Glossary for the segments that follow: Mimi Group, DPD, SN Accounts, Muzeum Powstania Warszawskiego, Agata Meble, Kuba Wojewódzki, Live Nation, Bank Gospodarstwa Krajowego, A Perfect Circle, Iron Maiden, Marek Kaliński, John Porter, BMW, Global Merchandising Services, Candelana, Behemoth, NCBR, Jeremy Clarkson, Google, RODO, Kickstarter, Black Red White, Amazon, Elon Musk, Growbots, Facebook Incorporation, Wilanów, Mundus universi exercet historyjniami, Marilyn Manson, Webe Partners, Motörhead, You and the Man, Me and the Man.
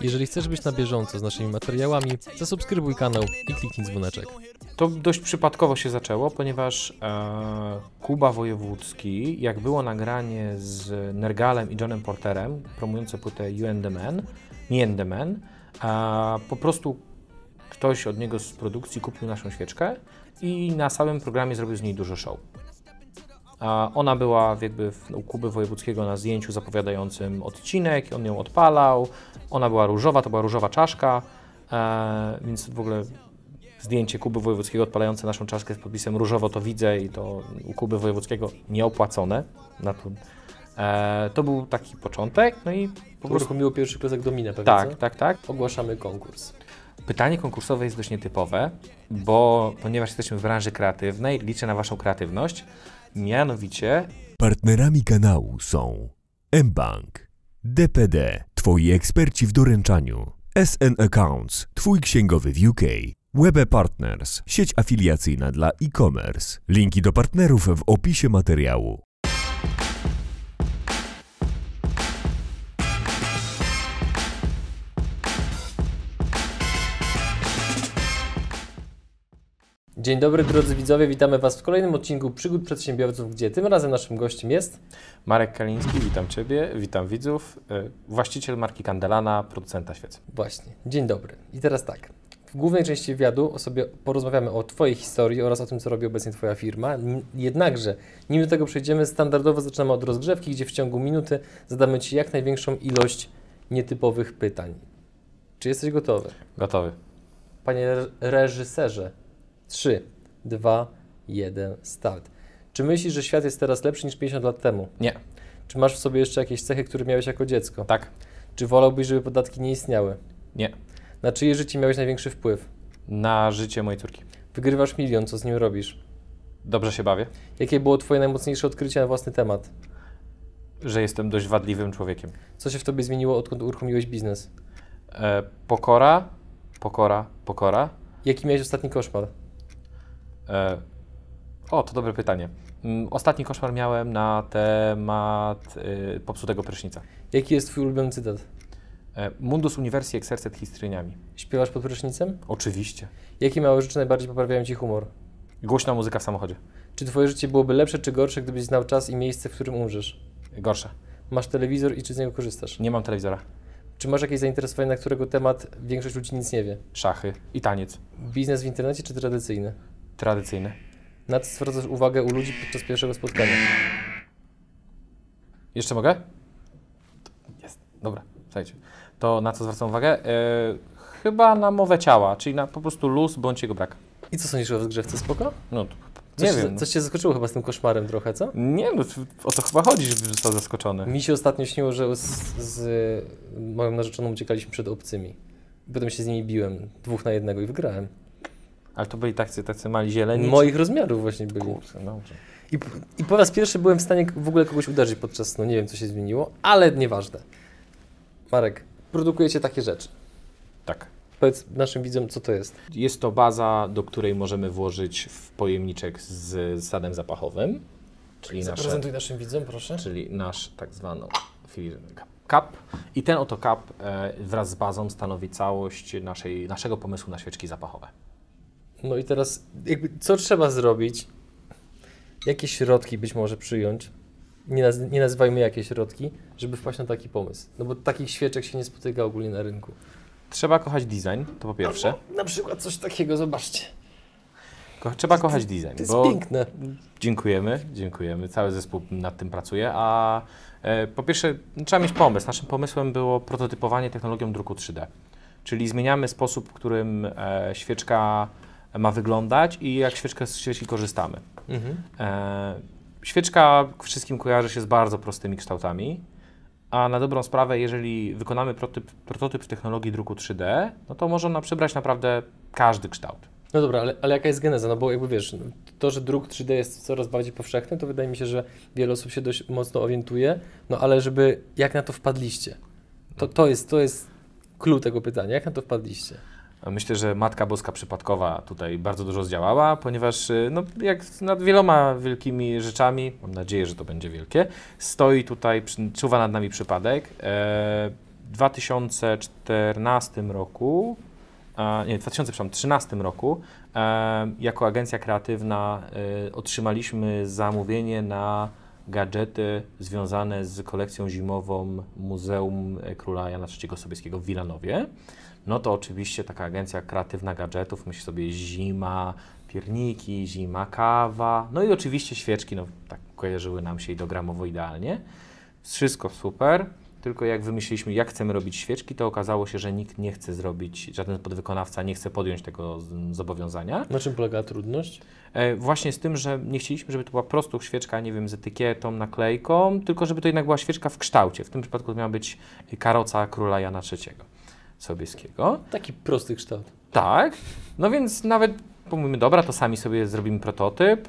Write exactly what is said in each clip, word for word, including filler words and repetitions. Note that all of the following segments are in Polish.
Jeżeli chcesz być na bieżąco z naszymi materiałami, zasubskrybuj kanał i kliknij dzwoneczek. To dość przypadkowo się zaczęło, ponieważ e, Kuba Wojewódzki, jak było nagranie z Nergalem i Johnem Porterem, promujące płytę You and the Man, Me and the Man, e, po prostu ktoś od niego z produkcji kupił naszą świeczkę i na samym programie zrobił z niej dużo show. Ona była jakby u Kuby Wojewódzkiego na zdjęciu zapowiadającym odcinek, on ją odpalał, ona była różowa, to była różowa czaszka, e, więc w ogóle zdjęcie Kuby Wojewódzkiego odpalające naszą czaszkę z podpisem różowo to widzę i to u Kuby Wojewódzkiego nieopłacone. Na to, e, to był taki początek, no i po prostu uruchomiło pierwszy klocek domina pewnie, tak, co? tak, tak. Ogłaszamy konkurs. Pytanie konkursowe jest dość nietypowe, bo ponieważ jesteśmy w branży kreatywnej, liczę na Waszą kreatywność. Mianowicie partnerami kanału są MBank, D P D, Twoi eksperci w doręczaniu, S N Accounts, Twój księgowy w U K, Webe Partners, sieć afiliacyjna dla e-commerce. Linki do partnerów w opisie materiału. Dzień dobry drodzy widzowie, witamy Was w kolejnym odcinku Przygód Przedsiębiorców, gdzie tym razem naszym gościem jest Marek Kaliński, witam Ciebie, witam widzów, właściciel marki Candelana, producenta świec. Właśnie, dzień dobry. I teraz tak, w głównej części wywiadu sobie porozmawiamy o Twojej historii oraz o tym, co robi obecnie Twoja firma. Jednakże, nim do tego przejdziemy, standardowo zaczynamy od rozgrzewki, gdzie w ciągu minuty zadamy Ci jak największą ilość nietypowych pytań. Czy jesteś gotowy? Gotowy. Panie reżyserze, trzy, dwa, jeden, start. Czy myślisz, że świat jest teraz lepszy niż pięćdziesiąt lat temu? Nie. Czy masz w sobie jeszcze jakieś cechy, które miałeś jako dziecko? Tak. Czy wolałbyś, żeby podatki nie istniały? Nie. Na czyje życie miałeś największy wpływ? Na życie mojej córki. Wygrywasz milion, co z nim robisz? Dobrze się bawię. Jakie było Twoje najmocniejsze odkrycie na własny temat? Że jestem dość wadliwym człowiekiem. Co się w Tobie zmieniło, odkąd uruchomiłeś biznes? E, pokora, pokora, pokora. Jaki miałeś ostatni koszmar? O, to dobre pytanie. Ostatni koszmar miałem na temat y, popsutego prysznica. Jaki jest Twój ulubiony cytat? Mundus universi exercet historyjniami. Śpiewasz pod prysznicem? Oczywiście. Jakie małe rzeczy najbardziej poprawiają Ci humor? Głośna muzyka w samochodzie. Czy Twoje życie byłoby lepsze czy gorsze, gdybyś znał czas i miejsce, w którym umrzesz? Gorsze. Masz telewizor i czy z niego korzystasz? Nie mam telewizora. Czy masz jakieś zainteresowanie, na którego temat większość ludzi nic nie wie? Szachy i taniec. Biznes w internecie czy tradycyjny? Tradycyjny. Na co zwracasz uwagę u ludzi podczas pierwszego spotkania? Jeszcze mogę? Jest. Dobra, słuchajcie. To na co zwracam uwagę? Yy, chyba na mowę ciała, czyli na po prostu luz bądź jego brak. I co sądzisz o rozgrzewce? Spoko? No, coś, nie wiem. Coś Cię zaskoczyło chyba z tym koszmarem trochę, co? Nie, no, o to chyba chodzi, żeby został zaskoczony. Mi się ostatnio śniło, że z, z moją narzeczoną uciekaliśmy przed obcymi. Potem się z nimi biłem, dwóch na jednego i wygrałem. Ale to byli tacy, tacy mali zieleni. Moich rozmiarów właśnie byli. Kurczę, dobrze. I, I po raz pierwszy byłem w stanie w ogóle kogoś uderzyć podczas snu. Nie wiem, co się zmieniło, ale nieważne. Marek, produkujecie takie rzeczy. Tak. Powiedz naszym widzom, co to jest. Jest to baza, do której możemy włożyć w pojemniczek z sadem zapachowym. Czyli zaprezentuj nasze, naszym widzom, proszę. Czyli nasz tak zwaną filiżankę. Kap. I ten oto kap e, wraz z bazą stanowi całość naszej, naszego pomysłu na świeczki zapachowe. No i teraz, jakby, co trzeba zrobić? Jakie środki być może przyjąć? Nie, naz nie nazywajmy jakie środki, żeby wpaść na taki pomysł. No bo takich świeczek się nie spotyka ogólnie na rynku. Trzeba kochać design, to po pierwsze. No, na przykład coś takiego, zobaczcie. Ko trzeba kochać design. To jest bo piękne. Dziękujemy, dziękujemy. Cały zespół nad tym pracuje, a e, po pierwsze trzeba mieć pomysł. Naszym pomysłem było prototypowanie technologią druku trzy D. Czyli zmieniamy sposób, w którym e, świeczka ma wyglądać i jak świeczkę, z świeczki korzystamy. Mhm. E, świeczka wszystkim kojarzy się z bardzo prostymi kształtami, a na dobrą sprawę, jeżeli wykonamy prototyp, prototyp w technologii druku trzy D, no to może ona przybrać naprawdę każdy kształt. No dobra, ale, ale jaka jest geneza? No bo jakby wiesz, to, że druk trzy D jest coraz bardziej powszechny, to wydaje mi się, że wiele osób się dość mocno orientuje, no ale żeby, jak na to wpadliście? To, to jest, to jest clue tego pytania, jak na to wpadliście? Myślę, że Matka Boska przypadkowa tutaj bardzo dużo zdziałała, ponieważ no, jak nad wieloma wielkimi rzeczami, mam nadzieję, że to będzie wielkie, stoi tutaj, czuwa nad nami przypadek. E, dwa tysiące czternastym roku, nie, dwa tysiące trzynastym roku jako agencja kreatywna otrzymaliśmy zamówienie na gadżety związane z kolekcją zimową Muzeum Króla Jana trzeciego Sobieskiego w Wilanowie. No to oczywiście taka agencja kreatywna gadżetów, myśli sobie zima, pierniki, zima, kawa, no i oczywiście świeczki, no tak kojarzyły nam się i dogramowo idealnie. Wszystko super, tylko jak wymyśliliśmy, jak chcemy robić świeczki, to okazało się, że nikt nie chce zrobić, żaden podwykonawca nie chce podjąć tego zobowiązania. Na czym polega trudność? E, właśnie z tym, że nie chcieliśmy, żeby to była prosto świeczka, nie wiem, z etykietą, naklejką, tylko żeby to jednak była świeczka w kształcie. W tym przypadku to miała być karoca króla Jana trzeciego Sobieskiego. Taki prosty kształt. Tak, no więc nawet mówimy, dobra, to sami sobie zrobimy prototyp.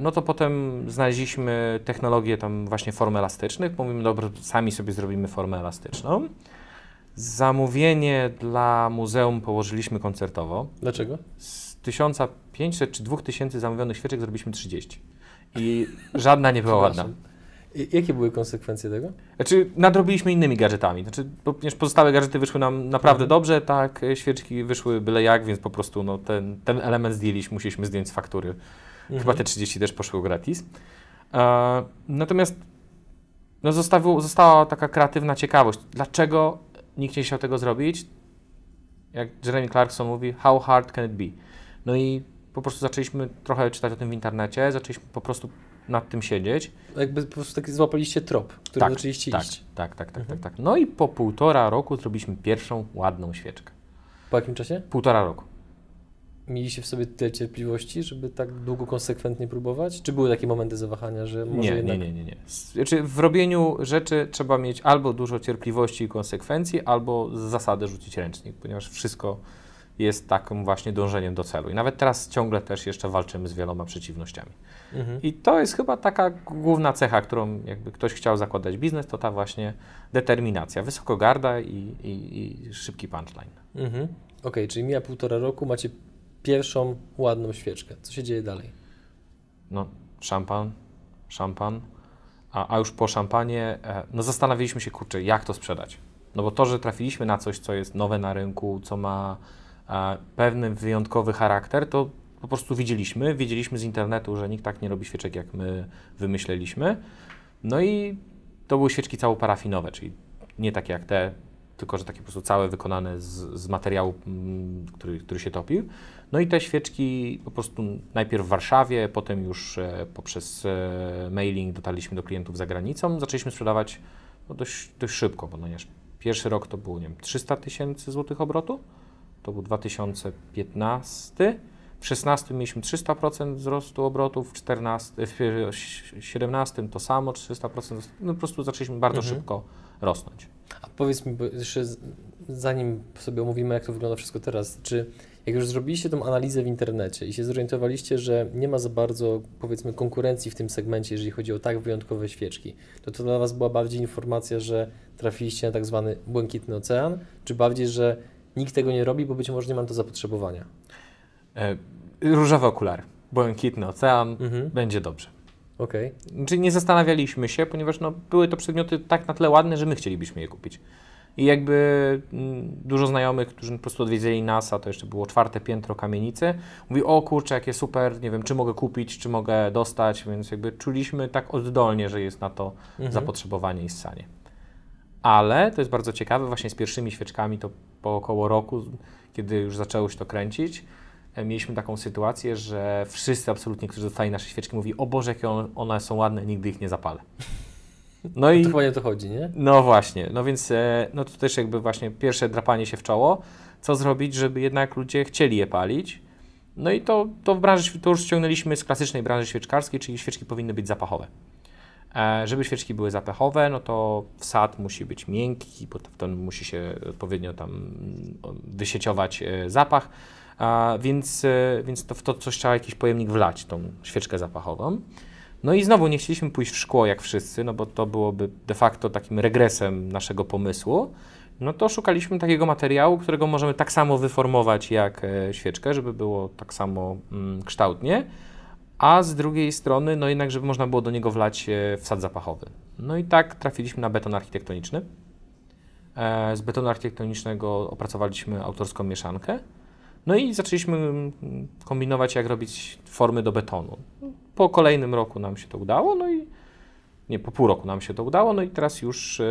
No to potem znaleźliśmy technologię tam właśnie form elastycznych. Mówimy, dobra, sami sobie zrobimy formę elastyczną. Zamówienie dla muzeum położyliśmy koncertowo. Dlaczego? Z tysiąca pięciuset czy dwóch tysięcy zamówionych świeczek zrobiliśmy trzydzieści. I żadna nie była ładna. I jakie były konsekwencje tego? Znaczy, nadrobiliśmy innymi gadżetami. Znaczy, ponieważ pozostałe gadżety wyszły nam naprawdę dobrze, tak, świeczki wyszły byle jak, więc po prostu no, ten, ten element zdjęliśmy, musieliśmy zdjąć z faktury. Mhm. Chyba te trzydzieści też poszło gratis. E, natomiast no, zostawił, została taka kreatywna ciekawość. Dlaczego nikt nie chciał tego zrobić? Jak Jeremy Clarkson mówi, how hard can it be? No i po prostu zaczęliśmy trochę czytać o tym w internecie, zaczęliśmy po prostu nad tym siedzieć. Jakby po prostu tak złapaliście trop, który tak, zaczęliście tak, iść. Tak, tak, tak, mhm. tak, tak. No i po półtora roku zrobiliśmy pierwszą ładną świeczkę. Po jakim czasie? Półtora roku. Mieliście w sobie tyle cierpliwości, żeby tak długo konsekwentnie próbować? Czy były takie momenty zawahania, że może nie, jednak... Nie, nie, nie, nie. Znaczy w robieniu rzeczy trzeba mieć albo dużo cierpliwości i konsekwencji, albo z zasady rzucić ręcznik, ponieważ wszystko jest takim właśnie dążeniem do celu. I nawet teraz ciągle też jeszcze walczymy z wieloma przeciwnościami. Mhm. I to jest chyba taka główna cecha, którą jakby ktoś chciał zakładać biznes, to ta właśnie determinacja, wysokogarda i, i, i szybki punchline. Mhm. Okej, okay, czyli mija półtora roku, macie pierwszą ładną świeczkę. Co się dzieje dalej? No, szampan, szampan, a, a już po szampanie, e, no zastanawialiśmy się, kurczę, jak to sprzedać. No bo to, że trafiliśmy na coś, co jest nowe na rynku, co ma e, pewny wyjątkowy charakter, to po prostu widzieliśmy, widzieliśmy z internetu, że nikt tak nie robi świeczek, jak my wymyśleliśmy. No i to były świeczki całoparafinowe, czyli nie takie jak te, tylko że takie po prostu całe wykonane z, z materiału, m, który, który się topił. No i te świeczki po prostu najpierw w Warszawie, potem już e, poprzez e, mailing dotarliśmy do klientów za granicą. Zaczęliśmy sprzedawać no, dość, dość szybko, ponieważ pierwszy rok to było, nie wiem, trzysta tysięcy złotych obrotu, to był dwa tysiące piętnasty. W szesnastym mieliśmy trzysta procent wzrostu obrotów, w, czternastym, w siedemnastym to samo, trzysta procent. No po prostu zaczęliśmy bardzo mhm. szybko rosnąć. A powiedz mi, bo jeszcze zanim sobie omówimy, jak to wygląda wszystko teraz, czy jak już zrobiliście tą analizę w internecie i się zorientowaliście, że nie ma za bardzo, powiedzmy, konkurencji w tym segmencie, jeżeli chodzi o tak wyjątkowe świeczki, to to dla Was była bardziej informacja, że trafiliście na tak zwany błękitny ocean, czy bardziej, że nikt tego nie robi, bo być może nie mam to zapotrzebowania? E, różowe okulary, błękitny ocean, mhm. będzie dobrze. Okay. Czyli nie zastanawialiśmy się, ponieważ no, były to przedmioty tak na tyle ładne, że my chcielibyśmy je kupić. I jakby m, dużo znajomych, którzy po prostu odwiedzili nas, a to jeszcze było czwarte piętro kamienicy, mówi, o kurczę, jakie super, nie wiem, czy mogę kupić, czy mogę dostać, więc jakby czuliśmy tak oddolnie, że jest na to mhm. zapotrzebowanie i ssanie. Ale to jest bardzo ciekawe, właśnie z pierwszymi świeczkami to po około roku, kiedy już zaczęło się to kręcić, mieliśmy taką sytuację, że wszyscy absolutnie, którzy dostali nasze świeczki, mówi, o Boże, jakie one są ładne, nigdy ich nie zapalę. No i... To nie to chodzi, nie? No właśnie, no więc no to też jakby właśnie pierwsze drapanie się w czoło, co zrobić, żeby jednak ludzie chcieli je palić. No i to, to w branży, to już ściągnęliśmy z klasycznej branży świeczkarskiej, czyli świeczki powinny być zapachowe. E, żeby świeczki były zapachowe, no to wsad musi być miękki, bo to musi się odpowiednio tam wysieciować zapach. A więc, więc to w to coś trzeba jakiś pojemnik wlać, tą świeczkę zapachową. No i znowu nie chcieliśmy pójść w szkło jak wszyscy, no bo to byłoby de facto takim regresem naszego pomysłu. No to szukaliśmy takiego materiału, którego możemy tak samo wyformować jak świeczkę, żeby było tak samo mm, kształtnie, a z drugiej strony, no jednak, żeby można było do niego wlać wsad zapachowy. No i tak trafiliśmy na beton architektoniczny. Z betonu architektonicznego opracowaliśmy autorską mieszankę. No i zaczęliśmy kombinować, jak robić formy do betonu. Po kolejnym roku nam się to udało, no i nie, po pół roku nam się to udało, no i teraz już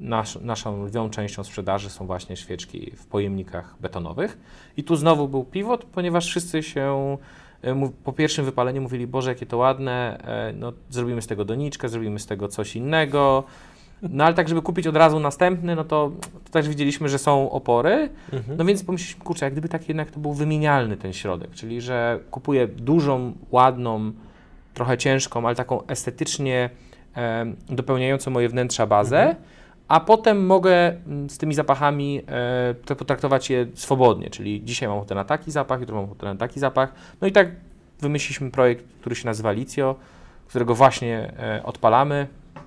nasz, naszą lwią częścią sprzedaży są właśnie świeczki w pojemnikach betonowych. I tu znowu był pivot, ponieważ wszyscy się po pierwszym wypaleniu mówili: Boże, jakie to ładne, no, zrobimy z tego doniczkę, zrobimy z tego coś innego. No ale tak, żeby kupić od razu następny, no to, to też widzieliśmy, że są opory. Mhm. No więc pomyśleliśmy, kurczę, jak gdyby tak jednak to był wymienialny ten środek, czyli że kupuję dużą, ładną, trochę ciężką, ale taką estetycznie e, dopełniającą moje wnętrza bazę, mhm. a potem mogę z tymi zapachami e, potraktować je swobodnie, czyli dzisiaj mam ochotę na taki zapach, jutro mam ochotę na taki zapach. No i tak wymyśliliśmy projekt, który się nazywa Litio, którego właśnie e, odpalamy.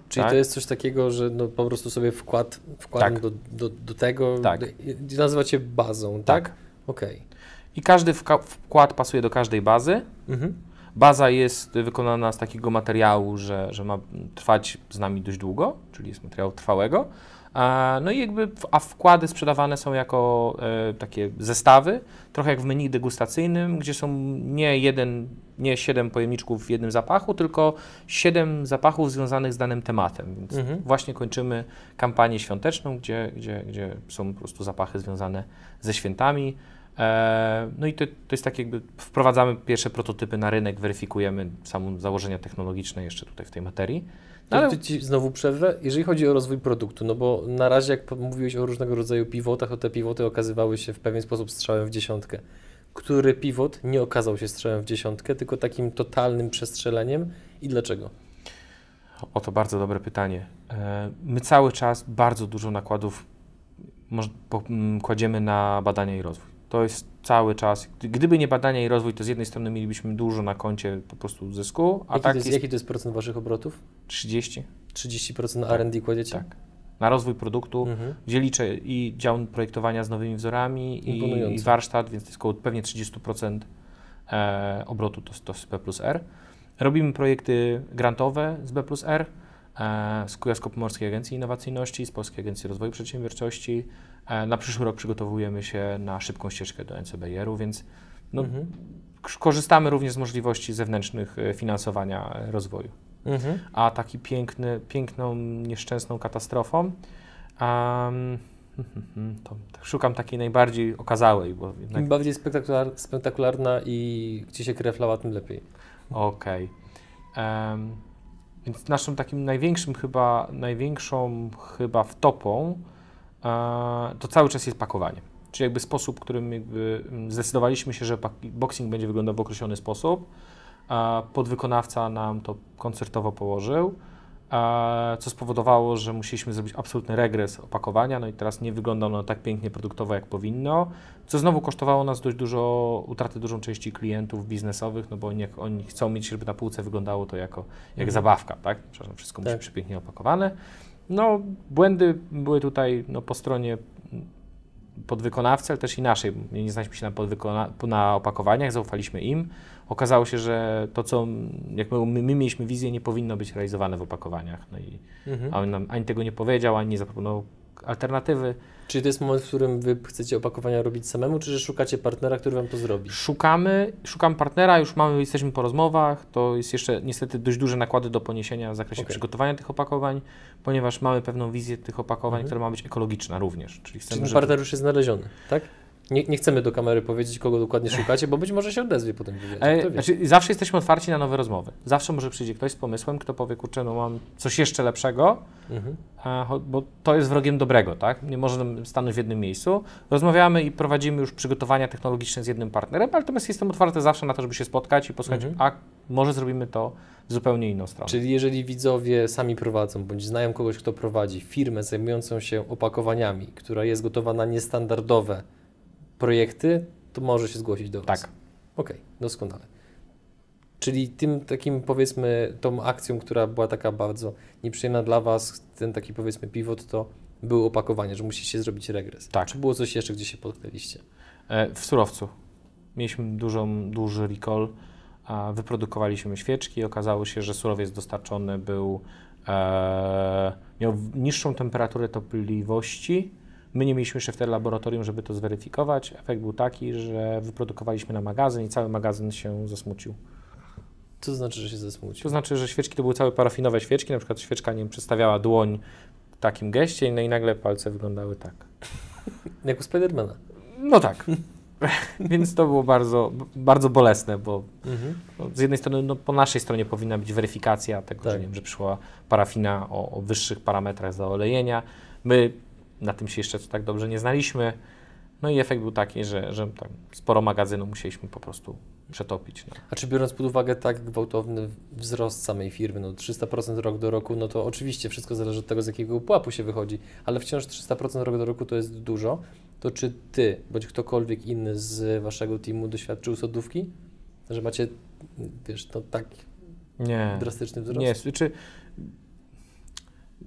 Czyli tak? To jest coś takiego, że no po prostu sobie wkład, wkładam tak. do, do, do tego, tak. nazywa się bazą, tak? tak? Okej. I każdy wkład pasuje do każdej bazy. Mhm. Baza jest wykonana z takiego materiału, że, że ma trwać z nami dość długo, czyli jest materiał trwałego. A, no i jakby, a wkłady sprzedawane są jako e, takie zestawy, trochę jak w menu degustacyjnym, gdzie są nie jeden, nie siedem pojemniczków w jednym zapachu, tylko siedem zapachów związanych z danym tematem. Więc mhm. właśnie kończymy kampanię świąteczną, gdzie, gdzie, gdzie są po prostu zapachy związane ze świętami. E, no i to, to jest tak jakby wprowadzamy pierwsze prototypy na rynek, weryfikujemy samo założenia technologiczne jeszcze tutaj w tej materii. Ale... To ci znowu przerwę, jeżeli chodzi o rozwój produktu, no bo na razie jak mówiłeś o różnego rodzaju pivotach, to te pivoty okazywały się w pewien sposób strzałem w dziesiątkę. Który pivot nie okazał się strzałem w dziesiątkę, tylko takim totalnym przestrzeleniem i dlaczego? O, to bardzo dobre pytanie. My cały czas bardzo dużo nakładów kładziemy na badania i rozwój. To jest cały czas, gdyby nie badania i rozwój, to z jednej strony mielibyśmy dużo na koncie po prostu zysku, a jaki tak to jest, jest... Jaki to jest procent waszych obrotów? trzydzieści procent. trzydzieści procent na R and D kładziecie? Tak. Na rozwój produktu, mhm. gdzie liczę i dział projektowania z nowymi wzorami i, i warsztat, więc to jest koło pewnie trzydzieści procent e, obrotu to, to z B plus R. Robimy projekty grantowe z B plus R, e, z Kujawsko-Pomorskiej Agencji Innowacyjności, z Polskiej Agencji Rozwoju Przedsiębiorczości. Na przyszły rok przygotowujemy się na szybką ścieżkę do N C B R u, więc no, mhm. korzystamy również z możliwości zewnętrznych finansowania rozwoju. Mhm. A taki piękny, piękną, nieszczęsną katastrofą, um, to szukam takiej najbardziej okazałej. Bo jednak... Im bardziej spektakular, spektakularna i gdzie się krew lała, tym lepiej. Okej. Okay. Um, więc naszym takim największym chyba, największą chyba wtopą to cały czas jest pakowanie, czyli jakby sposób, którym jakby zdecydowaliśmy się, że boxing będzie wyglądał w określony sposób, podwykonawca nam to koncertowo położył, co spowodowało, że musieliśmy zrobić absolutny regres opakowania, no i teraz nie wygląda ono tak pięknie produktowo, jak powinno, co znowu kosztowało nas dość dużo, utratę dużą części klientów biznesowych, no bo oni, oni chcą mieć, żeby na półce wyglądało to jako jak mhm. zabawka, tak? Przepraszam, wszystko tak. musi być pięknie opakowane. No, błędy były tutaj no, po stronie podwykonawcy, ale też i naszej. Nie znaliśmy się na, na opakowaniach, zaufaliśmy im. Okazało się, że to, co jak my, my mieliśmy wizję, nie powinno być realizowane w opakowaniach. No i mhm. a on nam ani tego nie powiedział, ani nie zaproponował alternatywy. Czyli to jest moment, w którym wy chcecie opakowania robić samemu, czy że szukacie partnera, który wam to zrobi? Szukamy, szukamy partnera, już mamy, jesteśmy po rozmowach, to jest jeszcze niestety dość duże nakłady do poniesienia w zakresie okay. przygotowania tych opakowań, ponieważ mamy pewną wizję tych opakowań, mhm. która ma być ekologiczna również. Czyli chcemy, żeby... partner już jest znaleziony, tak? Nie, nie chcemy do kamery powiedzieć, kogo dokładnie szukacie, bo być może się odezwie po tym wywiadzie. Znaczy, zawsze jesteśmy otwarci na nowe rozmowy. Zawsze może przyjdzie ktoś z pomysłem, kto powie, kurczę, no mam coś jeszcze lepszego, mhm. a, bo to jest wrogiem dobrego, tak? Nie możemy stanąć w jednym miejscu. Rozmawiamy i prowadzimy już przygotowania technologiczne z jednym partnerem, ale natomiast jestem otwarty zawsze na to, żeby się spotkać i posłuchać, mhm. a może zrobimy to w zupełnie inną stronę. Czyli jeżeli widzowie sami prowadzą, bądź znają kogoś, kto prowadzi firmę zajmującą się opakowaniami, która jest gotowa na niestandardowe projekty, to może się zgłosić do was. Tak. Okej, okay, doskonale. Czyli tym takim, powiedzmy, tą akcją, która była taka bardzo nieprzyjemna dla was, ten taki, powiedzmy, pivot, to było opakowanie, że musicie zrobić regres. Tak. Czy było coś jeszcze, gdzie się potknęliście? E, w surowcu. Mieliśmy dużą, duży recall, a wyprodukowaliśmy świeczki, okazało się, że surowiec dostarczony był e, miał niższą temperaturę topliwości. My nie mieliśmy jeszcze wtedy laboratorium, żeby to zweryfikować. Efekt był taki, że wyprodukowaliśmy na magazyn i cały magazyn się zasmucił. Co to znaczy, że się zasmucił? To znaczy, że świeczki to były całe parafinowe świeczki, na przykład świeczka, nie wiem, przedstawiała dłoń w takim geście, no i nagle palce wyglądały tak. Jak u Spidermana. No tak. Więc to było bardzo, bardzo bolesne, bo mhm. z jednej strony no, po naszej stronie powinna być weryfikacja tego, tak. że, nie wiem, że przyszła parafina o, o wyższych parametrach zaolejenia. My na tym się jeszcze tak dobrze nie znaliśmy. No i efekt był taki, że, że tam sporo magazynów musieliśmy po prostu przetopić. No. A czy biorąc pod uwagę tak gwałtowny wzrost samej firmy, no trzysta procent rok do roku, no to oczywiście wszystko zależy od tego, z jakiego pułapu się wychodzi, ale wciąż trzysta procent rok do roku to jest dużo. To czy Ty, bądź ktokolwiek inny z Waszego teamu doświadczył sodówki? Że macie, wiesz, to tak nie, drastyczny wzrost? Nie, czy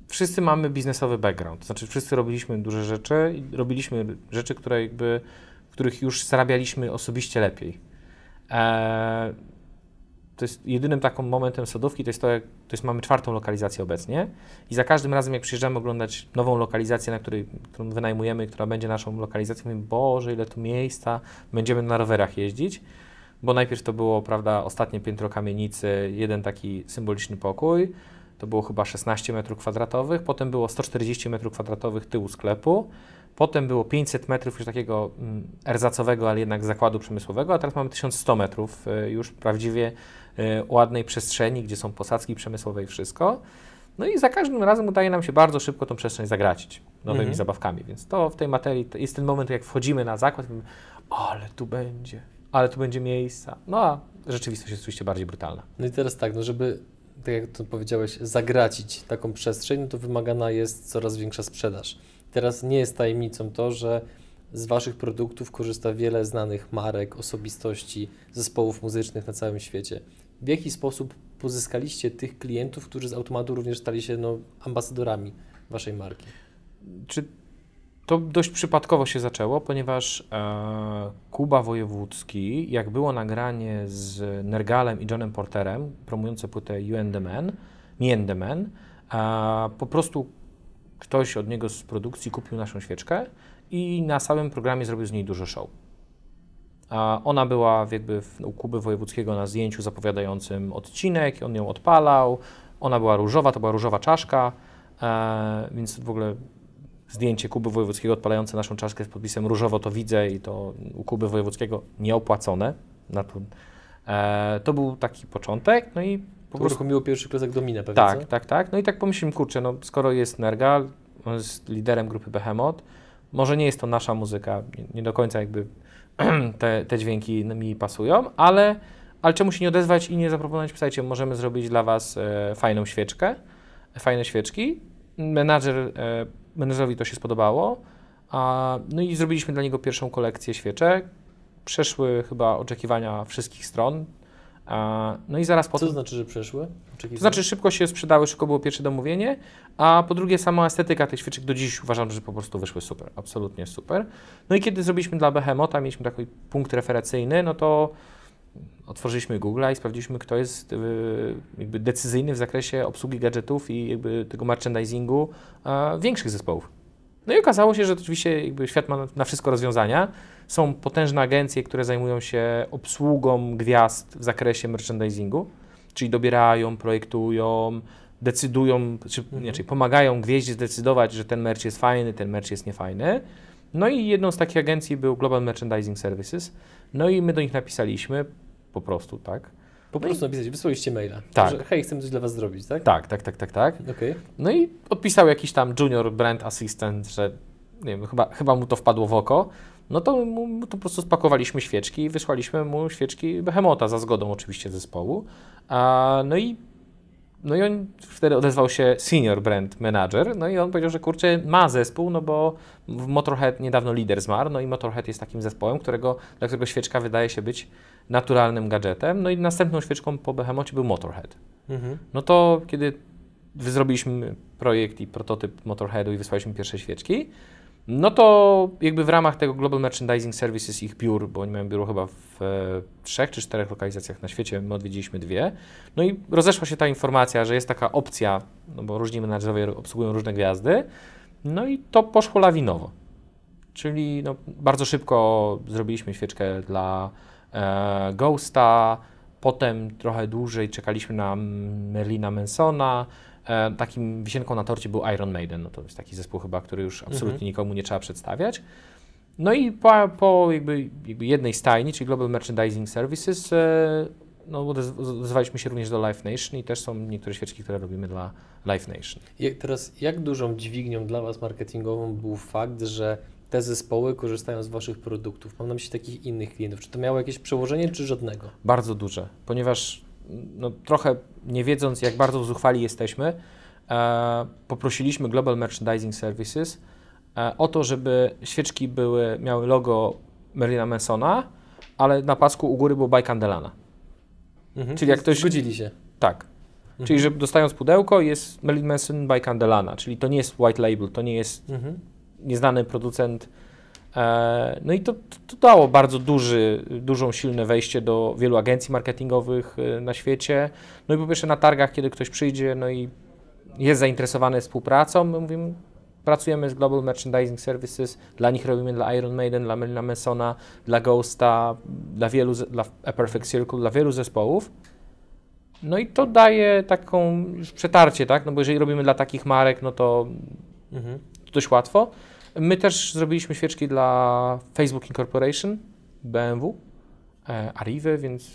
wszyscy mamy biznesowy background, to znaczy wszyscy robiliśmy duże rzeczy, robiliśmy rzeczy, które jakby, w których już zarabialiśmy osobiście lepiej. Eee, to jest jedynym takim momentem sodówki, to jest to, jak, to jest, mamy czwartą lokalizację obecnie i za każdym razem, jak przyjeżdżamy oglądać nową lokalizację, na której, którą wynajmujemy, która będzie naszą lokalizacją, mówimy, Boże, ile tu miejsca, będziemy na rowerach jeździć, bo najpierw to było, prawda, ostatnie piętro kamienicy, jeden taki symboliczny pokój, to było chyba szesnaście metrów kwadratowych, potem było sto czterdzieści metrów kwadratowych tyłu sklepu, potem było pięćset metrów już takiego erzacowego, ale jednak zakładu przemysłowego, a teraz mamy tysiąc sto metrów już prawdziwie ładnej przestrzeni, gdzie są posadzki przemysłowe i wszystko. No i za każdym razem udaje nam się bardzo szybko tą przestrzeń zagracić nowymi mhm. zabawkami, więc to w tej materii to jest ten moment, jak wchodzimy na zakład, mówimy, ale tu będzie, ale tu będzie miejsca. No a rzeczywistość jest oczywiście bardziej brutalna. No i teraz tak, no żeby... tak jak to powiedziałeś, zagracić taką przestrzeń, no to wymagana jest coraz większa sprzedaż. Teraz nie jest tajemnicą to, że z Waszych produktów korzysta wiele znanych marek, osobistości, zespołów muzycznych na całym świecie. W jaki sposób pozyskaliście tych klientów, którzy z automatu również stali się no, ambasadorami Waszej marki? Czy to dość przypadkowo się zaczęło, ponieważ e, Kuba Wojewódzki, jak było nagranie z Nergalem i Johnem Porterem, promujące płytę You and the Man, Me and the Man, e, po prostu ktoś od niego z produkcji kupił naszą świeczkę i na samym programie zrobił z niej dużo show. E, ona była jakby w, u Kuby Wojewódzkiego na zdjęciu zapowiadającym odcinek, on ją odpalał, ona była różowa, to była różowa czaszka, e, więc w ogóle... Zdjęcie Kuby Wojewódzkiego odpalające naszą czaszkę z podpisem różowo to widzę i to u Kuby Wojewódzkiego nieopłacone. Na to, e, to był taki początek, no i... Po prostu uruchomiło pierwszy klocek domina pewnie, Tak, co? tak, tak. No i tak pomyślałem, kurczę, no skoro jest Nergal, on jest liderem grupy Behemoth, może nie jest to nasza muzyka, nie, nie do końca jakby te, te dźwięki mi pasują, ale, ale czemu się nie odezwać i nie zaproponować, słuchajcie, możemy zrobić dla Was e, fajną świeczkę, fajne świeczki. Menadżer... E, Menedżerowi to się spodobało, a, no i zrobiliśmy dla niego pierwszą kolekcję świeczek. Przeszły chyba oczekiwania wszystkich stron, a, no i zaraz potem... Co to znaczy, że przeszły? To znaczy szybko się sprzedały, szybko było pierwsze domówienie, a po drugie sama estetyka tych świeczek do dziś uważam, że po prostu wyszły super, absolutnie super. No i kiedy zrobiliśmy dla Behemota, mieliśmy taki punkt referencyjny, no to otworzyliśmy Google'a i sprawdziliśmy, kto jest y, jakby decyzyjny w zakresie obsługi gadżetów i jakby tego merchandisingu y, większych zespołów. No i okazało się, że oczywiście jakby świat ma na wszystko rozwiązania. Są potężne agencje, które zajmują się obsługą gwiazd w zakresie merchandisingu, czyli dobierają, projektują, decydują, czy inaczej, pomagają gwieździe zdecydować, że ten merch jest fajny, ten merch jest niefajny. No i jedną z takich agencji był Global Merchandising Services. No i my do nich napisaliśmy, po prostu, tak? Po no prostu i... napisaliście, wysłaliście maila. Tak. Że, hej, chcemy coś dla Was zrobić, tak? Tak, tak, tak, tak, tak. Okay. No i odpisał jakiś tam junior brand assistant, że nie wiem, chyba, chyba mu to wpadło w oko. No to, mu, to po prostu spakowaliśmy świeczki i wysłaliśmy mu świeczki Behemota, za zgodą oczywiście zespołu. A, no i No i on wtedy odezwał się senior brand manager, no i on powiedział, że kurczę, ma zespół, no bo w Motörhead niedawno lider zmarł, no i Motörhead jest takim zespołem, którego, dla którego świeczka wydaje się być naturalnym gadżetem, no i następną świeczką po Behemocie był Motörhead. Mhm. No to kiedy zrobiliśmy projekt i prototyp Motörheadu i wysłaliśmy pierwsze świeczki, No to jakby w ramach tego Global Merchandising Services, ich biur, bo oni mają biuro chyba w e, trzech czy czterech lokalizacjach na świecie, my odwiedziliśmy dwie, no i rozeszła się ta informacja, że jest taka opcja, no bo różni menadżerowie obsługują różne gwiazdy, no i to poszło lawinowo, czyli no, bardzo szybko zrobiliśmy świeczkę dla e, Ghosta, potem trochę dłużej czekaliśmy na Marylina Mansona. E, takim wisienką na torcie był Iron Maiden, no to jest taki zespół chyba, który już absolutnie mm-hmm. nikomu nie trzeba przedstawiać. No i po, po jakby, jakby jednej stajni, czyli Global Merchandising Services, e, no odezwaliśmy się również do Live Nation i też są niektóre świeczki, które robimy dla Live Nation. I teraz jak dużą dźwignią dla Was marketingową był fakt, że te zespoły korzystają z Waszych produktów? Mam na myśli takich innych klientów. Czy to miało jakieś przełożenie, czy żadnego? Bardzo duże, ponieważ no, trochę nie wiedząc, jak bardzo zuchwali jesteśmy, e, poprosiliśmy Global Merchandising Services e, o to, żeby świeczki były, miały logo Marilyna Mansona, ale na pasku u góry było by Candelana. Mhm. Czyli jak ktoś... Zgodzili się. Tak. Mhm. Czyli że dostając pudełko jest Marilyn Manson by Candelana, czyli to nie jest white label, to nie jest mhm. nieznany producent. E, no i to, to dało bardzo duży, dużą, silne wejście do wielu agencji marketingowych e, na świecie. No i po pierwsze na targach, kiedy ktoś przyjdzie, no i jest zainteresowany współpracą, my mówimy, pracujemy z Global Merchandising Services, dla nich robimy, dla Iron Maiden, dla Marilyna Mansona, dla Ghosta, dla wielu, dla A Perfect Circle, dla wielu zespołów. No i to daje taką już przetarcie, tak? No bo jeżeli robimy dla takich marek, no to mhm. dość łatwo. My też zrobiliśmy świeczki dla Facebook Incorporation, B M W, e, Arrivée, więc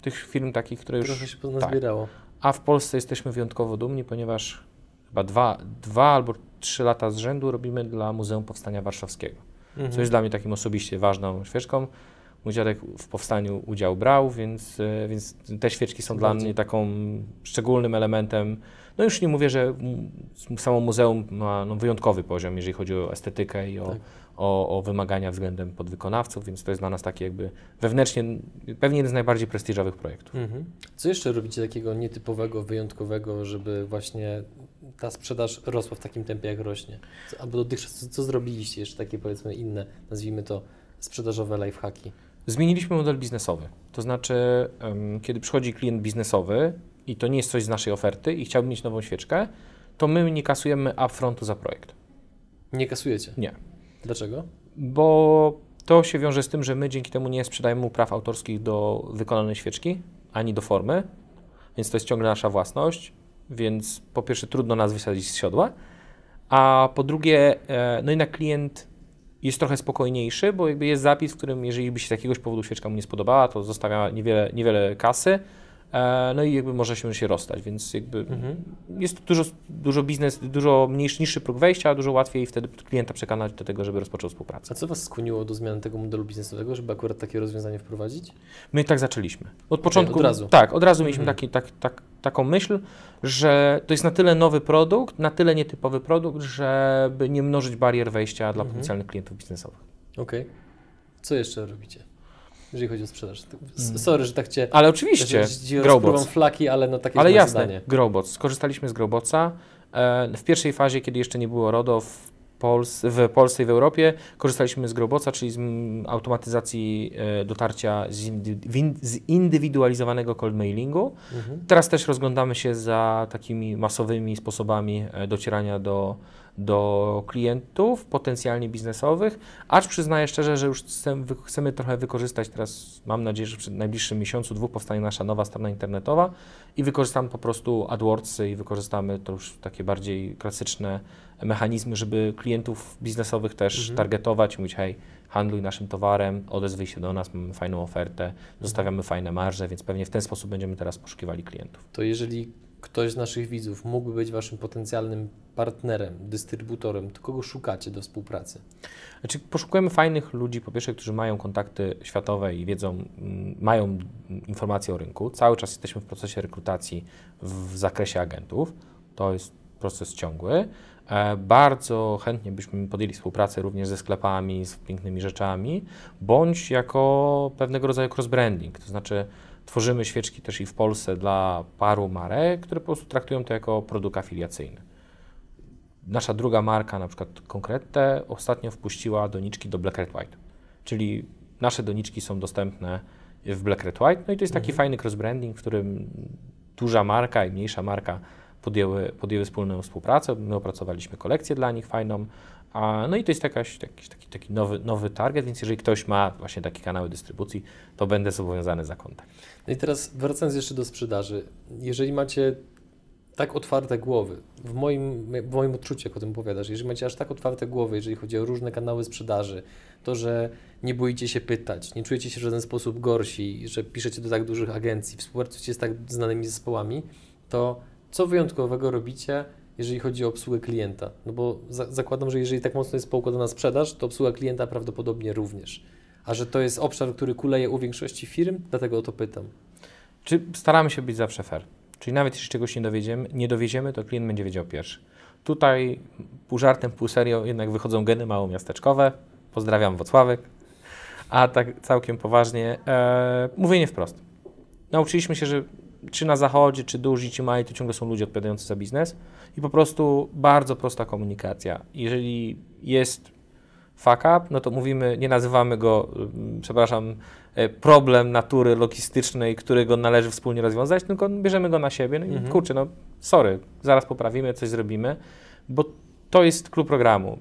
tych firm takich, które już... Trochę się pozbierało. Tak. A w Polsce jesteśmy wyjątkowo dumni, ponieważ chyba dwa, dwa albo trzy lata z rzędu robimy dla Muzeum Powstania Warszawskiego, mhm. co jest dla mnie takim osobiście ważną świeczką. Mój dziadek w powstaniu udział brał, więc, więc te świeczki są dla mnie taką szczególnym elementem. No już nie mówię, że samo muzeum ma no, wyjątkowy poziom, jeżeli chodzi o estetykę i o, tak. o, o wymagania względem podwykonawców, więc to jest dla nas taki jakby wewnętrznie, pewnie jeden z najbardziej prestiżowych projektów. Mhm. Co jeszcze robicie takiego nietypowego, wyjątkowego, żeby właśnie ta sprzedaż rosła w takim tempie, jak rośnie? Co, albo dotychczas, co, co zrobiliście jeszcze takie, powiedzmy, inne, nazwijmy to, sprzedażowe lifehacki? Zmieniliśmy model biznesowy, to znaczy um, kiedy przychodzi klient biznesowy i to nie jest coś z naszej oferty i chciałby mieć nową świeczkę, to my nie kasujemy upfrontu za projekt. Nie kasujecie? Nie. Dlaczego? Bo to się wiąże z tym, że my dzięki temu nie sprzedajemy mu praw autorskich do wykonanej świeczki, ani do formy, więc to jest ciągle nasza własność, więc po pierwsze trudno nas wysadzić z siodła, a po drugie, e, no i na klient jest trochę spokojniejszy, bo jakby jest zapis, w którym jeżeli by się z jakiegoś powodu świeczka mu nie spodobała, to zostawia niewiele, niewiele kasy, e, no i jakby może się, się rozstać, więc jakby mhm. jest dużo, dużo biznes, dużo mniejszy, niższy próg wejścia, a dużo łatwiej wtedy klienta przekonać do tego, żeby rozpoczął współpracę. A co Was skłoniło do zmiany tego modelu biznesowego, żeby akurat takie rozwiązanie wprowadzić? My tak zaczęliśmy. Od początku, okay, od razu. Tak, od razu mhm. mieliśmy taki, tak, tak, taką myśl, że to jest na tyle nowy produkt, na tyle nietypowy produkt, żeby nie mnożyć barier wejścia dla mhm. potencjalnych klientów biznesowych. Okej. Okay. Co jeszcze robicie, jeżeli chodzi o sprzedaż? Mm. Sorry, że tak Cię... Ale oczywiście, Growbots. Flaki, ale no takie ale jasne, zdanie. Growbots. Skorzystaliśmy z Growbotsa. W pierwszej fazie, kiedy jeszcze nie było RODO w, Pols w Polsce i w Europie, korzystaliśmy z Growbotsa, czyli z automatyzacji dotarcia zindywidualizowanego cold mailingu. Mhm. Teraz też rozglądamy się za takimi masowymi sposobami docierania do do klientów potencjalnie biznesowych, acz przyznaję szczerze, że już chcemy trochę wykorzystać teraz, mam nadzieję, że w najbliższym miesiącu, dwóch powstanie nasza nowa strona internetowa i wykorzystamy po prostu AdWordsy i wykorzystamy to już takie bardziej klasyczne mechanizmy, żeby klientów biznesowych też mhm. targetować, mówić hej, handluj naszym towarem, odezwij się do nas, mamy fajną ofertę, zostawiamy mhm. fajne marże, więc pewnie w ten sposób będziemy teraz poszukiwali klientów. To jeżeli ktoś z naszych widzów mógłby być Waszym potencjalnym partnerem, dystrybutorem, to kogo szukacie do współpracy? Znaczy, poszukujemy fajnych ludzi, po pierwsze, którzy mają kontakty światowe i wiedzą, mają informacje o rynku. Cały czas jesteśmy w procesie rekrutacji w zakresie agentów. To jest proces ciągły. Bardzo chętnie byśmy podjęli współpracę również ze sklepami, z pięknymi rzeczami, bądź jako pewnego rodzaju cross-branding, to znaczy tworzymy świeczki też i w Polsce dla paru marek, które po prostu traktują to jako produkt afiliacyjny. nasza druga marka, na przykład Konkretne, ostatnio wpuściła doniczki do Black Red White, czyli nasze doniczki są dostępne w Black Red White. No i to jest taki mhm. fajny cross-branding, w którym duża marka i mniejsza marka podjęły, podjęły wspólną współpracę. My opracowaliśmy kolekcję dla nich fajną. A, no i to jest jakaś, taki, taki nowy, nowy target, więc jeżeli ktoś ma właśnie takie kanały dystrybucji, to będę zobowiązany za kontakt. No i teraz wracając jeszcze do sprzedaży. Jeżeli macie tak otwarte głowy, w moim, w moim odczuciu, jak o tym opowiadasz, jeżeli macie aż tak otwarte głowy, jeżeli chodzi o różne kanały sprzedaży, to, że nie boicie się pytać, nie czujecie się w żaden sposób gorsi, że piszecie do tak dużych agencji, współpracujecie z tak znanymi zespołami, to co wyjątkowego robicie, jeżeli chodzi o obsługę klienta? No bo za zakładam, że jeżeli tak mocno jest poukładana sprzedaż, to obsługa klienta prawdopodobnie również. A że to jest obszar, który kuleje u większości firm, dlatego o to pytam. Czy staramy się być zawsze fair? Czyli nawet jeśli czegoś nie dowiedziemy, nie dowiedziemy, to klient będzie wiedział pierwszy. Tutaj pół żartem, pół serio jednak wychodzą geny małomiasteczkowe. Pozdrawiam Włocławek. A tak całkiem poważnie, e, mówienie wprost. Nauczyliśmy się, że czy na zachodzie, czy duży, czy mali, to ciągle są ludzie odpowiadający za biznes i po prostu bardzo prosta komunikacja. Jeżeli jest fuck up, no to mówimy, nie nazywamy go, przepraszam, problem natury logistycznej, którego należy wspólnie rozwiązać, tylko bierzemy go na siebie. No i mhm. kurczę, no sorry, zaraz poprawimy, coś zrobimy, bo to jest klucz programu.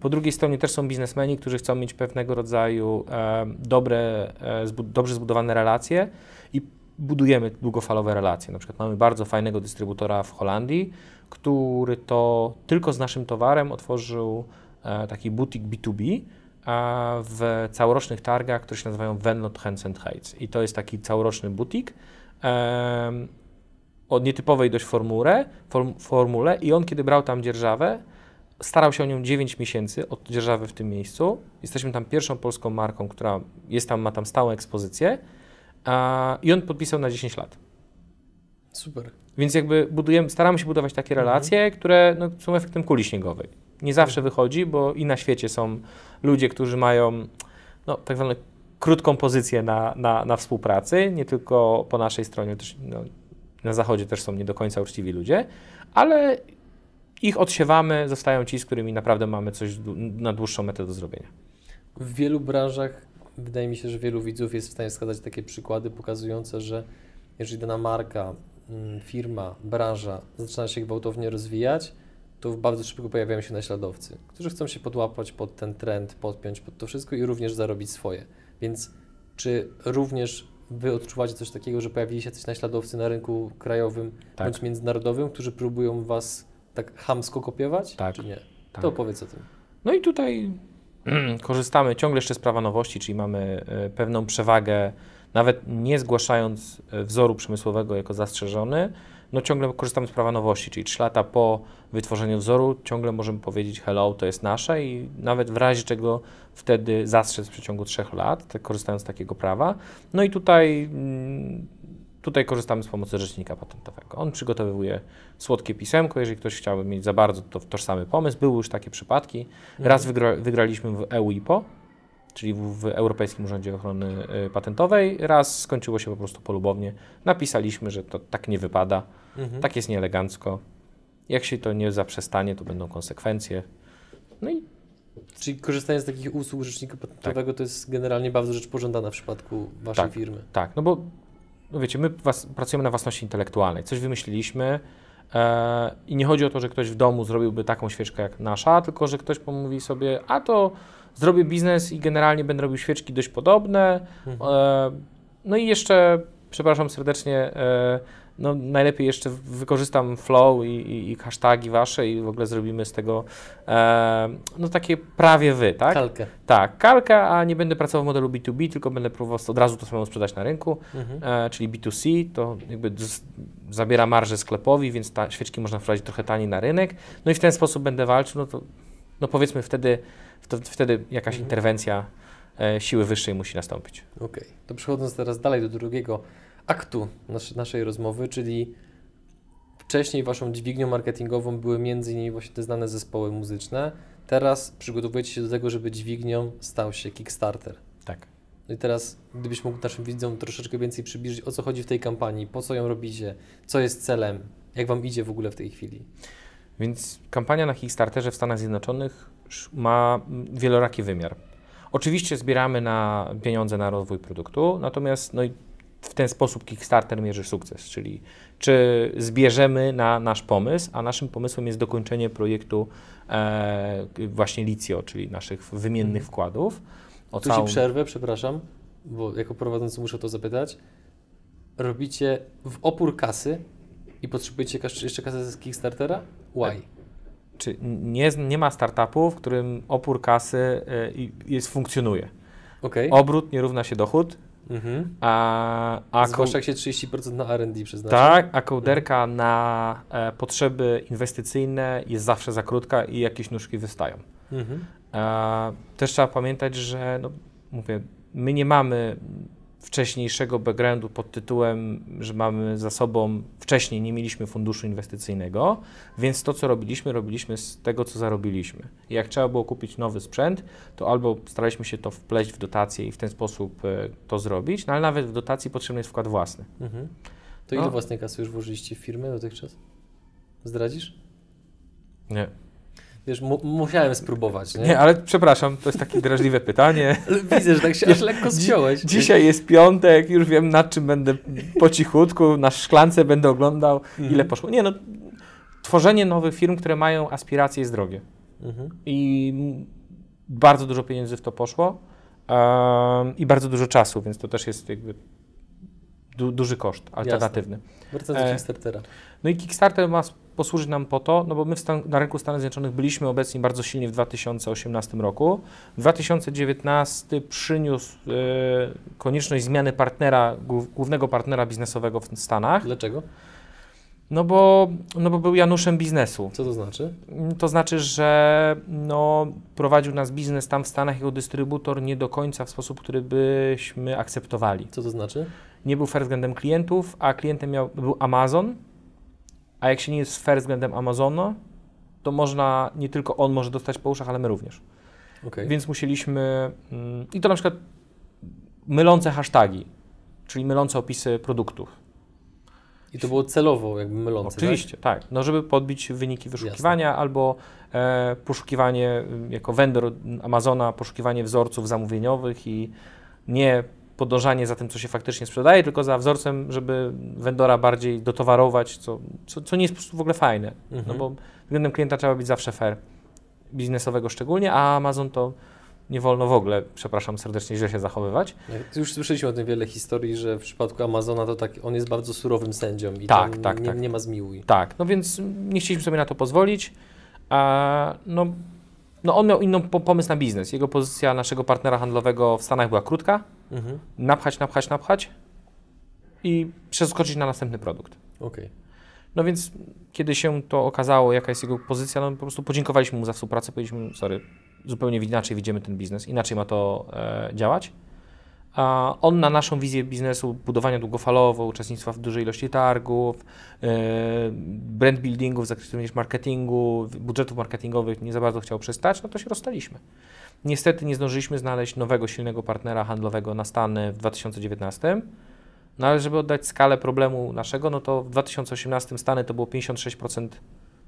Po drugiej stronie też są biznesmeni, którzy chcą mieć pewnego rodzaju e, dobre, e, zbu dobrze zbudowane relacje i budujemy długofalowe relacje. Na przykład mamy bardzo fajnego dystrybutora w Holandii, który to tylko z naszym towarem otworzył e, taki butik B dwa B a w całorocznych targach, które się nazywają Wenlot Hands and Heights. I to jest taki całoroczny butik e, o nietypowej dość formule, form, formule i on, kiedy brał tam dzierżawę, starał się o nią dziewięć miesięcy od dzierżawy w tym miejscu. Jesteśmy tam pierwszą polską marką, która jest tam, ma tam stałą ekspozycję. A, I on podpisał na dziesięć lat. Super. Więc jakby budujemy, staramy się budować takie relacje, mhm. które no, są efektem kuli śniegowej. Nie zawsze mhm. wychodzi, bo i na świecie są ludzie, którzy mają no, tak zwaną krótką pozycję na, na, na współpracy. Nie tylko po naszej stronie, też, no, na zachodzie też są nie do końca uczciwi ludzie, ale ich odsiewamy, zostają ci, z którymi naprawdę mamy coś na dłuższą metę do zrobienia. W wielu branżach wydaje mi się, że wielu widzów jest w stanie wskazać takie przykłady pokazujące, że jeżeli dana marka, firma, branża zaczyna się gwałtownie rozwijać, to bardzo szybko pojawiają się naśladowcy, którzy chcą się podłapać pod ten trend, podpiąć pod to wszystko i również zarobić swoje. Więc czy również Wy odczuwacie coś takiego, że pojawili się jacyś naśladowcy na rynku krajowym tak. bądź międzynarodowym, którzy próbują Was tak chamsko kopiować, tak. czy nie? Tak. To opowiedz o tym. No i tutaj korzystamy ciągle jeszcze z prawa nowości, czyli mamy pewną przewagę, nawet nie zgłaszając wzoru przemysłowego jako zastrzeżony, no ciągle korzystamy z prawa nowości, czyli trzy lata po wytworzeniu wzoru ciągle możemy powiedzieć hello, to jest nasze i nawet w razie czego wtedy zastrzec w przeciągu trzech lat, tak, korzystając z takiego prawa. No i tutaj, tutaj korzystamy z pomocy rzecznika patentowego. On przygotowuje słodkie pisemko, jeżeli ktoś chciałby mieć za bardzo to, tożsamy pomysł. Były już takie przypadki. Raz wygra, wygraliśmy w E U I P O, czyli w Europejskim Urzędzie Ochrony Patentowej. Raz skończyło się po prostu polubownie. Napisaliśmy, że to tak nie wypada, mhm. tak jest nieelegancko. Jak się to nie zaprzestanie, to będą konsekwencje. No i... Czyli korzystanie z takich usług rzecznika patentowego tak. to jest generalnie bardzo rzecz pożądana w przypadku Waszej tak, firmy. Tak, no bo no wiecie, my was, pracujemy na własności intelektualnej, coś wymyśliliśmy e, i nie chodzi o to, że ktoś w domu zrobiłby taką świeczkę jak nasza, tylko że ktoś pomówi sobie, a to zrobię biznes i generalnie będę robił świeczki dość podobne. Mhm. E, no i jeszcze, przepraszam serdecznie, e, no najlepiej jeszcze wykorzystam flow i, i, i hasztagi wasze i w ogóle zrobimy z tego e, no takie prawie wy, tak? Kalkę. Tak, kalkę, a nie będę pracował w modelu B dwa B, tylko będę próbował od razu to samo sprzedać na rynku, mhm. e, czyli B dwa C, to jakby z, zabiera marżę sklepowi, więc ta, świeczki można wprowadzić trochę taniej na rynek, no i w ten sposób będę walczył, no to no powiedzmy wtedy, to, wtedy jakaś mhm. interwencja e, siły wyższej musi nastąpić. Okej, okay. To przechodząc teraz dalej do drugiego aktu naszy, naszej rozmowy, czyli wcześniej Waszą dźwignią marketingową były między innymi właśnie te znane zespoły muzyczne. Teraz przygotowujecie się do tego, żeby dźwignią stał się Kickstarter. Tak. No i teraz, gdybyś mógł naszym widzom troszeczkę więcej przybliżyć, o co chodzi w tej kampanii, po co ją robicie, co jest celem, jak Wam idzie w ogóle w tej chwili? Więc kampania na Kickstarterze w Stanach Zjednoczonych ma wieloraki wymiar. Oczywiście zbieramy na pieniądze na rozwój produktu, natomiast no i w ten sposób Kickstarter mierzy sukces, czyli czy zbierzemy na nasz pomysł, a naszym pomysłem jest dokończenie projektu e, właśnie Litio, czyli naszych wymiennych wkładów. O tu całą... się przerwę, przepraszam, bo jako prowadzący muszę to zapytać. Robicie w opór kasy i potrzebujecie jeszcze kasy z Kickstartera? Why? Czy nie, nie ma startupu, w którym opór kasy y, jest, funkcjonuje. Okay. Obrót nie równa się dochód. Mhm. A, a zwłaszcza jak się trzydzieści procent na R and D przeznacza. Tak, a kołderka mhm. na e, potrzeby inwestycyjne jest zawsze za krótka i jakieś nóżki wystają. Mhm. E, też trzeba pamiętać, że no, mówię, my nie mamy wcześniejszego backgroundu pod tytułem, że mamy za sobą, wcześniej nie mieliśmy funduszu inwestycyjnego, więc to, co robiliśmy, robiliśmy z tego, co zarobiliśmy. I jak trzeba było kupić nowy sprzęt, to albo staraliśmy się to wpleść w dotację i w ten sposób y, to zrobić, no ale nawet w dotacji potrzebny jest wkład własny. Mhm. To no. Ile własnej kasy już włożyliście w firmę dotychczas? Zdradzisz? Nie. Wiesz, mu musiałem spróbować, nie? Nie, ale przepraszam, to jest takie drażliwe pytanie. Widzę, że tak się aż lekko zciąłeś. Dzisiaj jest piątek, już wiem, nad czym będę po cichutku, na szklance będę oglądał, mhm. ile poszło. Nie no, tworzenie nowych firm, które mają aspiracje, jest drogie. Mhm. I bardzo dużo pieniędzy w to poszło um, i bardzo dużo czasu, więc to też jest jakby du duży koszt alternatywny. Wracając do Kickstartera. No i Kickstarter ma posłużyć nam po to, no bo my w stan na rynku Stanów Zjednoczonych byliśmy obecni bardzo silnie w dwa tysiące osiemnastym roku. dwa tysiące dziewiętnasty przyniósł y, konieczność zmiany partnera, głów, głównego partnera biznesowego w Stanach. Dlaczego? No bo, no bo był Januszem biznesu. Co to znaczy? To znaczy, że no, prowadził nas biznes tam w Stanach jako dystrybutor nie do końca w sposób, który byśmy akceptowali. Co to znaczy? Nie był fair względem klientów, a klientem miał, był Amazon. A jak się nie jest fair względem Amazona, to można, nie tylko on może dostać po uszach, ale my również. Okay. Więc musieliśmy, mm, i to na przykład mylące hasztagi, czyli mylące opisy produktów. I to było celowo jakby mylące, oczywiście, tak? tak. No, żeby podbić wyniki wyszukiwania. Jasne. Albo e, poszukiwanie, jako vendor Amazona, poszukiwanie wzorców zamówieniowych i nie podążanie za tym, co się faktycznie sprzedaje, tylko za wzorcem, żeby vendora bardziej dotowarować, co, co, co nie jest w ogóle fajne, mhm. no bo względem klienta trzeba być zawsze fair, biznesowego szczególnie, a Amazon to nie wolno w ogóle, przepraszam serdecznie, źle się zachowywać. Już słyszeliśmy o tym wiele historii, że w przypadku Amazona to tak, on jest bardzo surowym sędzią i tak, tam tak, nie, tak. nie ma zmiłuj. Tak, no więc nie chcieliśmy sobie na to pozwolić, a no, no on miał inny pomysł na biznes, jego pozycja naszego partnera handlowego w Stanach była krótka, mhm. napchać, napchać, napchać i przeskoczyć na następny produkt. Okay. No więc kiedy się to okazało, jaka jest jego pozycja, no po prostu podziękowaliśmy mu za współpracę, powiedzieliśmy, sorry, zupełnie inaczej widzimy ten biznes, inaczej ma to e, działać. A on na naszą wizję biznesu, budowania długofalowo, uczestnictwa w dużej ilości targów, e, brand buildingu w zakresie również marketingu, budżetów marketingowych nie za bardzo chciał przystać, no to się rozstaliśmy. Niestety nie zdążyliśmy znaleźć nowego, silnego partnera handlowego na Stany w dwa tysiące dziewiętnastym, no ale żeby oddać skalę problemu naszego, no to w dwa tysiące osiemnastym Stany to było pięćdziesiąt sześć procent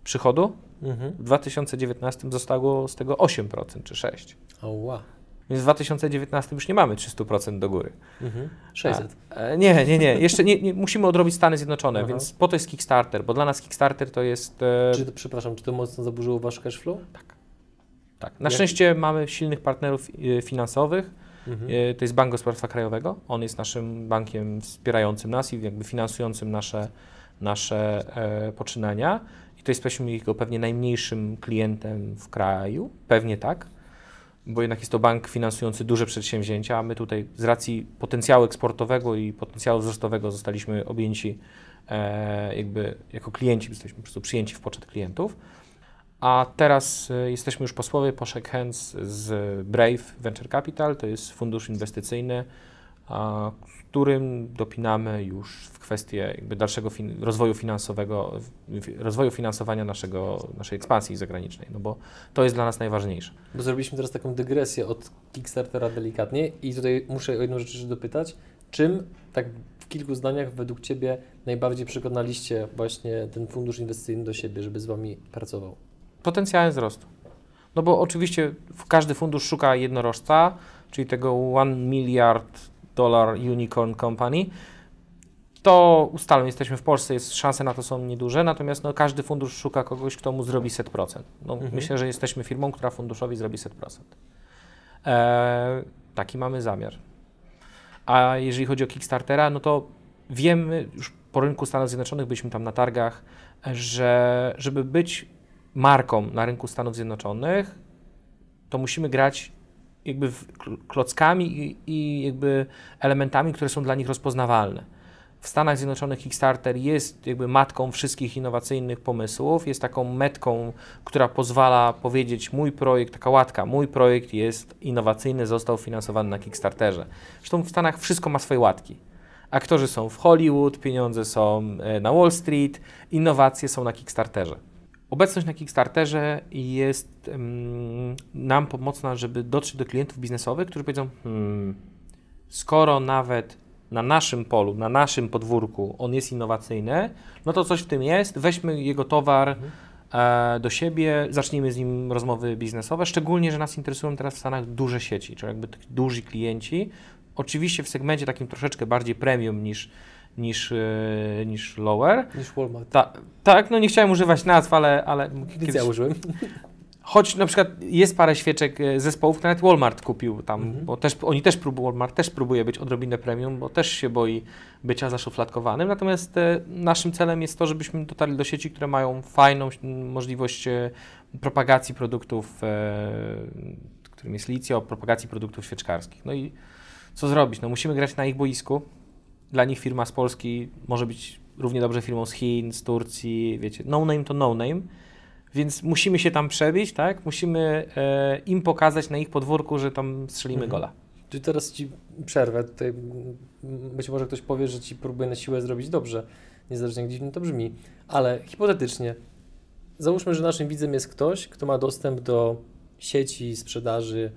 przychodu, mhm. w dwa tysiące dziewiętnastym zostało z tego osiem procent czy sześć procent. Oła. Więc w dwa tysiące dziewiętnastym już nie mamy trzysta procent do góry. Mhm. sześćset. A, nie, nie, nie. Jeszcze nie, nie. Musimy odrobić Stany Zjednoczone, aha. więc po to jest Kickstarter, bo dla nas Kickstarter to jest... E... Czy to, przepraszam, czy to mocno zaburzyło wasz cash flow? Tak. Tak. Na jak? Szczęście mamy silnych partnerów y, finansowych, mhm. y, to jest Bank Gospodarstwa Krajowego, on jest naszym bankiem wspierającym nas i jakby finansującym nasze, nasze y, poczynania i to jesteśmy jego pewnie najmniejszym klientem w kraju, pewnie tak, bo jednak jest to bank finansujący duże przedsięwzięcia, a my tutaj z racji potencjału eksportowego i potencjału wzrostowego zostaliśmy objęci y, jakby jako klienci, jesteśmy po prostu przyjęci w poczet klientów. A teraz y, jesteśmy już posłowie po Shake Hands z Brave Venture Capital, to jest fundusz inwestycyjny, a, którym dopinamy już w kwestię jakby dalszego fin rozwoju finansowego, w, rozwoju finansowania naszego, naszej ekspansji zagranicznej, no bo to jest dla nas najważniejsze. Bo zrobiliśmy teraz taką dygresję od Kickstartera delikatnie i tutaj muszę o jedną rzecz dopytać, czym tak kilku zdaniach według Ciebie najbardziej przekonaliście właśnie ten fundusz inwestycyjny do siebie, żeby z Wami pracował? Potencjalny wzrost. No bo oczywiście każdy fundusz szuka jednorożca, czyli tego one miliard dollar unicorn company. To ustalone jesteśmy w Polsce, jest, szanse na to są nieduże, natomiast no, każdy fundusz szuka kogoś, kto mu zrobi sto procent. No, mhm. Myślę, że jesteśmy firmą, która funduszowi zrobi sto procent. Eee, taki mamy zamiar. A jeżeli chodzi o Kickstartera, no to wiemy, już po rynku Stanów Zjednoczonych, byliśmy tam na targach, że żeby być marką na rynku Stanów Zjednoczonych, to musimy grać jakby w klockami i, i jakby elementami, które są dla nich rozpoznawalne. W Stanach Zjednoczonych Kickstarter jest jakby matką wszystkich innowacyjnych pomysłów, jest taką metką, która pozwala powiedzieć mój projekt, taka łatka, mój projekt jest innowacyjny, został finansowany na Kickstarterze. Zresztą w Stanach wszystko ma swoje łatki. Aktorzy są w Hollywood, pieniądze są na Wall Street, innowacje są na Kickstarterze. Obecność na Kickstarterze jest mm, nam pomocna, żeby dotrzeć do klientów biznesowych, którzy powiedzą, hmm, skoro nawet na naszym polu, na naszym podwórku on jest innowacyjny, no to coś w tym jest, weźmy jego towar mhm. e, do siebie, zacznijmy z nim rozmowy biznesowe, szczególnie, że nas interesują teraz w Stanach duże sieci, czyli jakby duży klienci, oczywiście w segmencie takim troszeczkę bardziej premium niż, niż, e, niż lower. Niż Walmart. Ta, tak, no nie chciałem używać nazw, ale... ale kiedyś ja użyłem. Choć na przykład jest parę świeczek zespołów, które nawet Walmart kupił tam, mhm. bo też, oni też próbują, Walmart też próbuje być odrobinę premium, bo też się boi bycia zaszufladkowanym. Natomiast e, naszym celem jest to, żebyśmy dotarli do sieci, które mają fajną możliwość e, propagacji produktów, e, którym jest Litio, propagacji produktów świeczkarskich. No i co zrobić? No musimy grać na ich boisku. Dla nich firma z Polski może być równie dobrze firmą z Chin, z Turcji, wiecie, no name to no name. Więc musimy się tam przebić, tak? Musimy e, im pokazać na ich podwórku, że tam strzelimy mhm. gola. Czyli teraz Ci przerwę. Tutaj być może ktoś powie, że Ci próbuje na siłę zrobić dobrze, niezależnie jak dziwnie to brzmi. Ale hipotetycznie, załóżmy, że naszym widzem jest ktoś, kto ma dostęp do sieci, sprzedaży,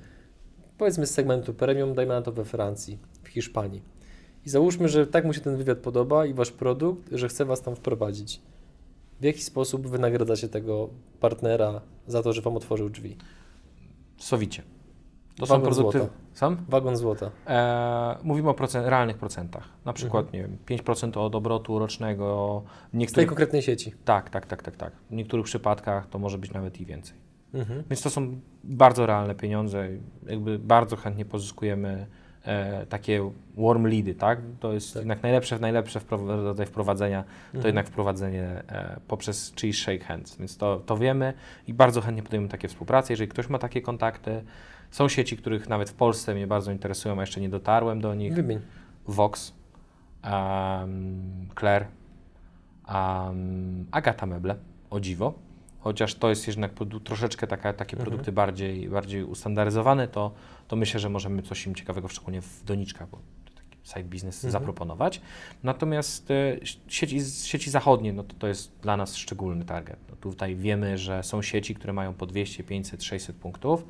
powiedzmy z segmentu premium, dajmy na to we Francji, w Hiszpanii. I załóżmy, że tak mu się ten wywiad podoba i Wasz produkt, że chce Was tam wprowadzić. W jaki sposób wynagradzacie tego partnera za to, że Wam otworzył drzwi? Sowicie. To Wagon są produkty... złota. Sam? Wagon złota. E, mówimy o procent, realnych procentach. Na przykład, mhm. nie wiem, pięć procent od obrotu rocznego. Niektórych... Z tej konkretnej sieci. Tak, tak, tak, tak, tak. W niektórych przypadkach to może być nawet i więcej. Mhm. Więc to są bardzo realne pieniądze. Jakby bardzo chętnie pozyskujemy E, takie warm leady, tak? To jest tak. jednak najlepsze, najlepsze rodzaj wprowadzenia, mhm. to jednak wprowadzenie e, poprzez czyjś shake hands, więc to, to wiemy i bardzo chętnie podejmujemy takie współprace, jeżeli ktoś ma takie kontakty. Są sieci, których nawet w Polsce mnie bardzo interesują, a jeszcze nie dotarłem do nich. Wymień. Vox, um, Claire, um, Agata Meble, o dziwo, chociaż to jest jednak troszeczkę taka, takie mhm. produkty bardziej, bardziej ustandaryzowane, to, to myślę, że możemy coś im ciekawego, szczególnie w doniczkach, bo to taki side business mhm. zaproponować. Natomiast e, sieci, sieci zachodnie, no to, to jest dla nas szczególny target. No, tutaj wiemy, że są sieci, które mają po dwieście, pięćset, sześćset punktów,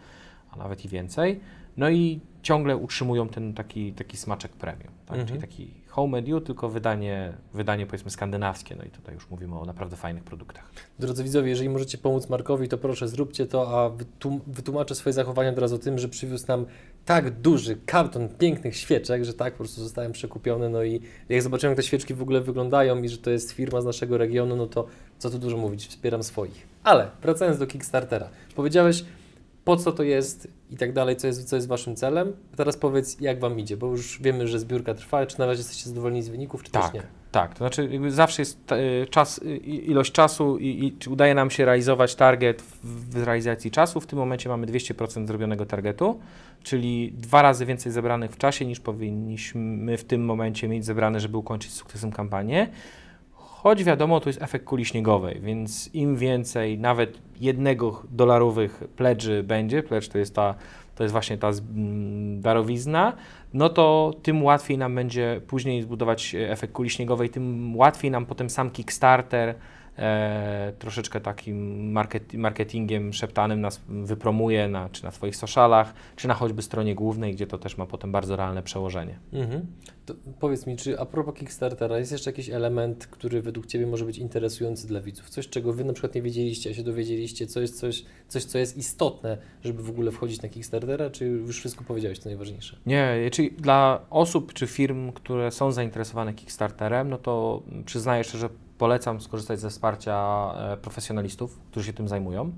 a nawet i więcej. No i ciągle utrzymują ten taki, taki smaczek premium, tak? mhm. czyli taki home and you, tylko wydanie, wydanie powiedzmy skandynawskie, no i tutaj już mówimy o naprawdę fajnych produktach. Drodzy widzowie, jeżeli możecie pomóc Markowi, to proszę zróbcie to, a wytum wytłumaczę swoje zachowania teraz o tym, że przywiózł nam tak duży karton pięknych świeczek, że tak po prostu zostałem przekupiony, no i jak zobaczyłem, jak te świeczki w ogóle wyglądają i że to jest firma z naszego regionu, no to co tu dużo mówić, wspieram swoich. Ale wracając do Kickstartera, powiedziałeś, po co to jest i tak dalej, co jest, co jest Waszym celem. A teraz powiedz, jak Wam idzie, bo już wiemy, że zbiórka trwa, czy na razie jesteście zadowoleni z wyników, czy tak, też nie? Tak, to znaczy jakby zawsze jest y, czas, y, ilość czasu i, i czy udaje nam się realizować target w, w realizacji czasu. W tym momencie mamy dwieście procent zrobionego targetu, czyli dwa razy więcej zebranych w czasie, niż powinniśmy w tym momencie mieć zebrane, żeby ukończyć z sukcesem kampanię. Choć wiadomo, to jest efekt kuli śniegowej, więc im więcej nawet jednego dolarowych pledży będzie, pledge to jest, ta, to jest właśnie ta darowizna, no to tym łatwiej nam będzie później zbudować efekt kuli śniegowej, tym łatwiej nam potem sam Kickstarter e, troszeczkę takim market, marketingiem szeptanym nas wypromuje, na, czy na swoich socialach, czy na choćby stronie głównej, gdzie to też ma potem bardzo realne przełożenie. Mhm. To powiedz mi, czy a propos Kickstartera jest jeszcze jakiś element, który według Ciebie może być interesujący dla widzów? Coś, czego Wy na przykład nie wiedzieliście, a się dowiedzieliście, coś, coś, coś co jest istotne, żeby w ogóle wchodzić na Kickstartera, czy już wszystko powiedziałeś, to najważniejsze? Nie, czyli dla osób czy firm, które są zainteresowane Kickstarterem, no to przyznaję szczerze, że polecam skorzystać ze wsparcia profesjonalistów, którzy się tym zajmują,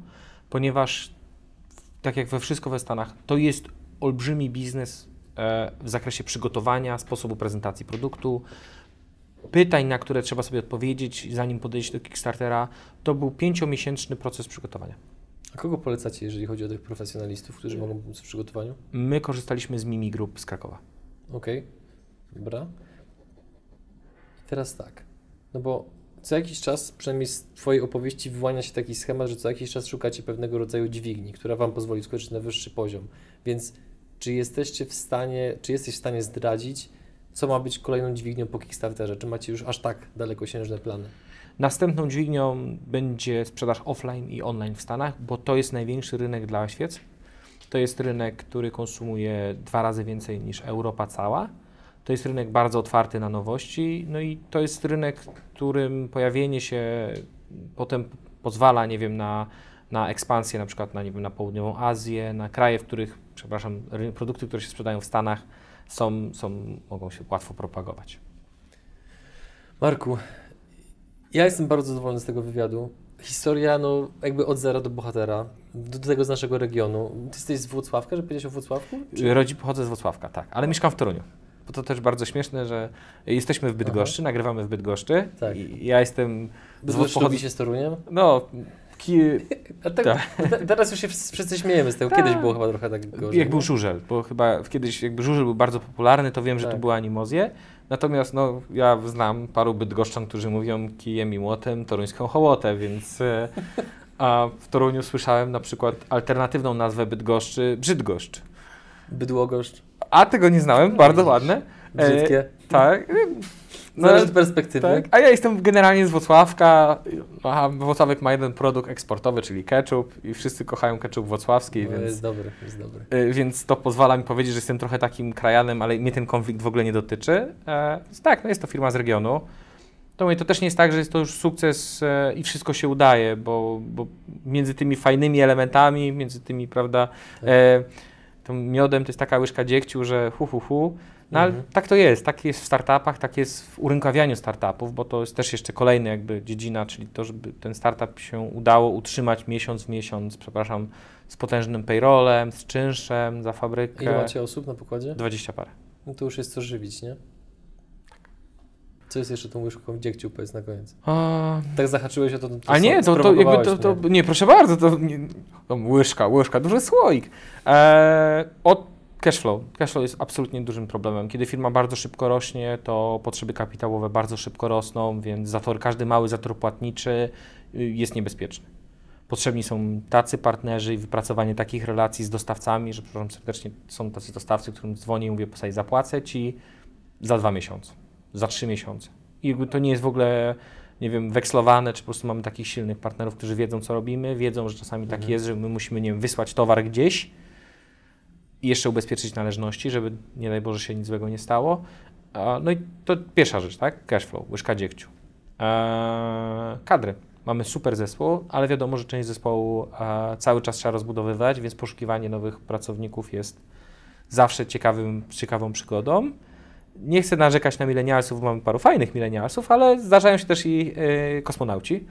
ponieważ tak jak we wszystko we Stanach, to jest olbrzymi biznes w zakresie przygotowania, sposobu prezentacji produktu, pytań, na które trzeba sobie odpowiedzieć, zanim podejść do Kickstartera. To był pięciomiesięczny proces przygotowania. A kogo polecacie, jeżeli chodzi o tych profesjonalistów, którzy mogą pomóc w przygotowaniu? My korzystaliśmy z Mimi Group z Krakowa. Okej, okay. Dobra. Teraz tak, no bo co jakiś czas, przynajmniej z Twojej opowieści, wyłania się taki schemat, że co jakiś czas szukacie pewnego rodzaju dźwigni, która Wam pozwoli skoczyć na wyższy poziom. Więc czy jesteście w stanie, czy jesteś w stanie zdradzić, co ma być kolejną dźwignią po Kickstarterze? Czy macie już aż tak dalekosiężne plany? Następną dźwignią będzie sprzedaż offline i online w Stanach, bo to jest największy rynek dla świec. To jest rynek, który konsumuje dwa razy więcej niż Europa cała. To jest rynek bardzo otwarty na nowości, no i to jest rynek, którym pojawienie się potem pozwala, nie wiem, na, na ekspansję, na przykład na, nie wiem, na południową Azję, na kraje, w których, przepraszam, produkty, które się sprzedają w Stanach, są, są, mogą się łatwo propagować. Marku, ja jestem bardzo zadowolony z tego wywiadu. Historia, no, jakby od zera do bohatera, do tego z naszego regionu. Ty jesteś z Włocławka, że powiedziałeś o Włocławku? Czy... Rodzi, pochodzę z Włocławka, tak, ale mieszkam w Toruniu. Bo to też bardzo śmieszne, że jesteśmy w Bydgoszczy, aha, nagrywamy w Bydgoszczy. Tak. I ja jestem... Bydgoszcz pochod... lubi się z Toruniem? No... Ki... A tak, tak. Teraz już się wszyscy śmiejemy z tego. Ta. Kiedyś było chyba trochę tak gorzej. Jak był Żużel, bo chyba kiedyś jakby Żużel był bardzo popularny, to wiem, tak, że to były animozje. Natomiast no, ja znam paru bydgoszczan, którzy mówią kijem i młotem toruńską hołotę, więc... A w Toruniu słyszałem na przykład alternatywną nazwę Bydgoszczy, Brzydgoszcz. Bydłogoszcz. A tego nie znałem, bardzo ładne. Brzydkie. E, tak. No, zależy od perspektywy. Tak. A ja jestem generalnie z Włocławka. Aha, Włocławek ma jeden produkt eksportowy, czyli ketchup i wszyscy kochają ketchup włocławski. No, więc, jest dobry, jest dobry. E, więc to pozwala mi powiedzieć, że jestem trochę takim krajanem, ale mnie ten konflikt w ogóle nie dotyczy. E, więc tak, no jest to firma z regionu. To, mówię, to też nie jest tak, że jest to już sukces e, i wszystko się udaje, bo, bo między tymi fajnymi elementami, między tymi, prawda, e, tym miodem to jest taka łyżka dziegciu, że hu, hu, hu. No ale mhm. tak to jest, tak jest w startupach, tak jest w urynkawianiu startupów, bo to jest też jeszcze kolejna jakby dziedzina, czyli to, żeby ten startup się udało utrzymać miesiąc w miesiąc, przepraszam, z potężnym payrollem, z czynszem za fabrykę. Ile macie osób na pokładzie? dwadzieścia parę. No to już jest co żywić, nie? Co jest jeszcze tą łyżką dziegciu, powiedz na koniec. A... Tak zahaczyłeś o to, to a nie, to, to jakby to, to, to... Nie, proszę bardzo, to... Nie, to łyżka, łyżka, duży słoik. Eee, od cashflow. Cashflow jest absolutnie dużym problemem. Kiedy firma bardzo szybko rośnie, to potrzeby kapitałowe bardzo szybko rosną, więc zator, każdy mały zator płatniczy jest niebezpieczny. Potrzebni są tacy partnerzy i wypracowanie takich relacji z dostawcami, że przepraszam serdecznie, są tacy dostawcy, którym dzwonię i mówię, posłuchaj, zapłacę Ci za dwa miesiące. Za trzy miesiące. I to nie jest w ogóle, nie wiem, wekslowane, czy po prostu mamy takich silnych partnerów, którzy wiedzą, co robimy, wiedzą, że czasami mhm. tak jest, że my musimy, nie wiem, wysłać towar gdzieś i jeszcze ubezpieczyć należności, żeby, nie daj Boże, się nic złego nie stało. No i to pierwsza rzecz, tak? Cashflow, łyżka dziegciu. Eee, kadry. Mamy super zespół, ale wiadomo, że część zespołu e, cały czas trzeba rozbudowywać, więc poszukiwanie nowych pracowników jest zawsze ciekawym, ciekawą przygodą. Nie chcę narzekać na milenialsów, mamy paru fajnych milenialsów, ale zdarzają się też i y, kosmonauci.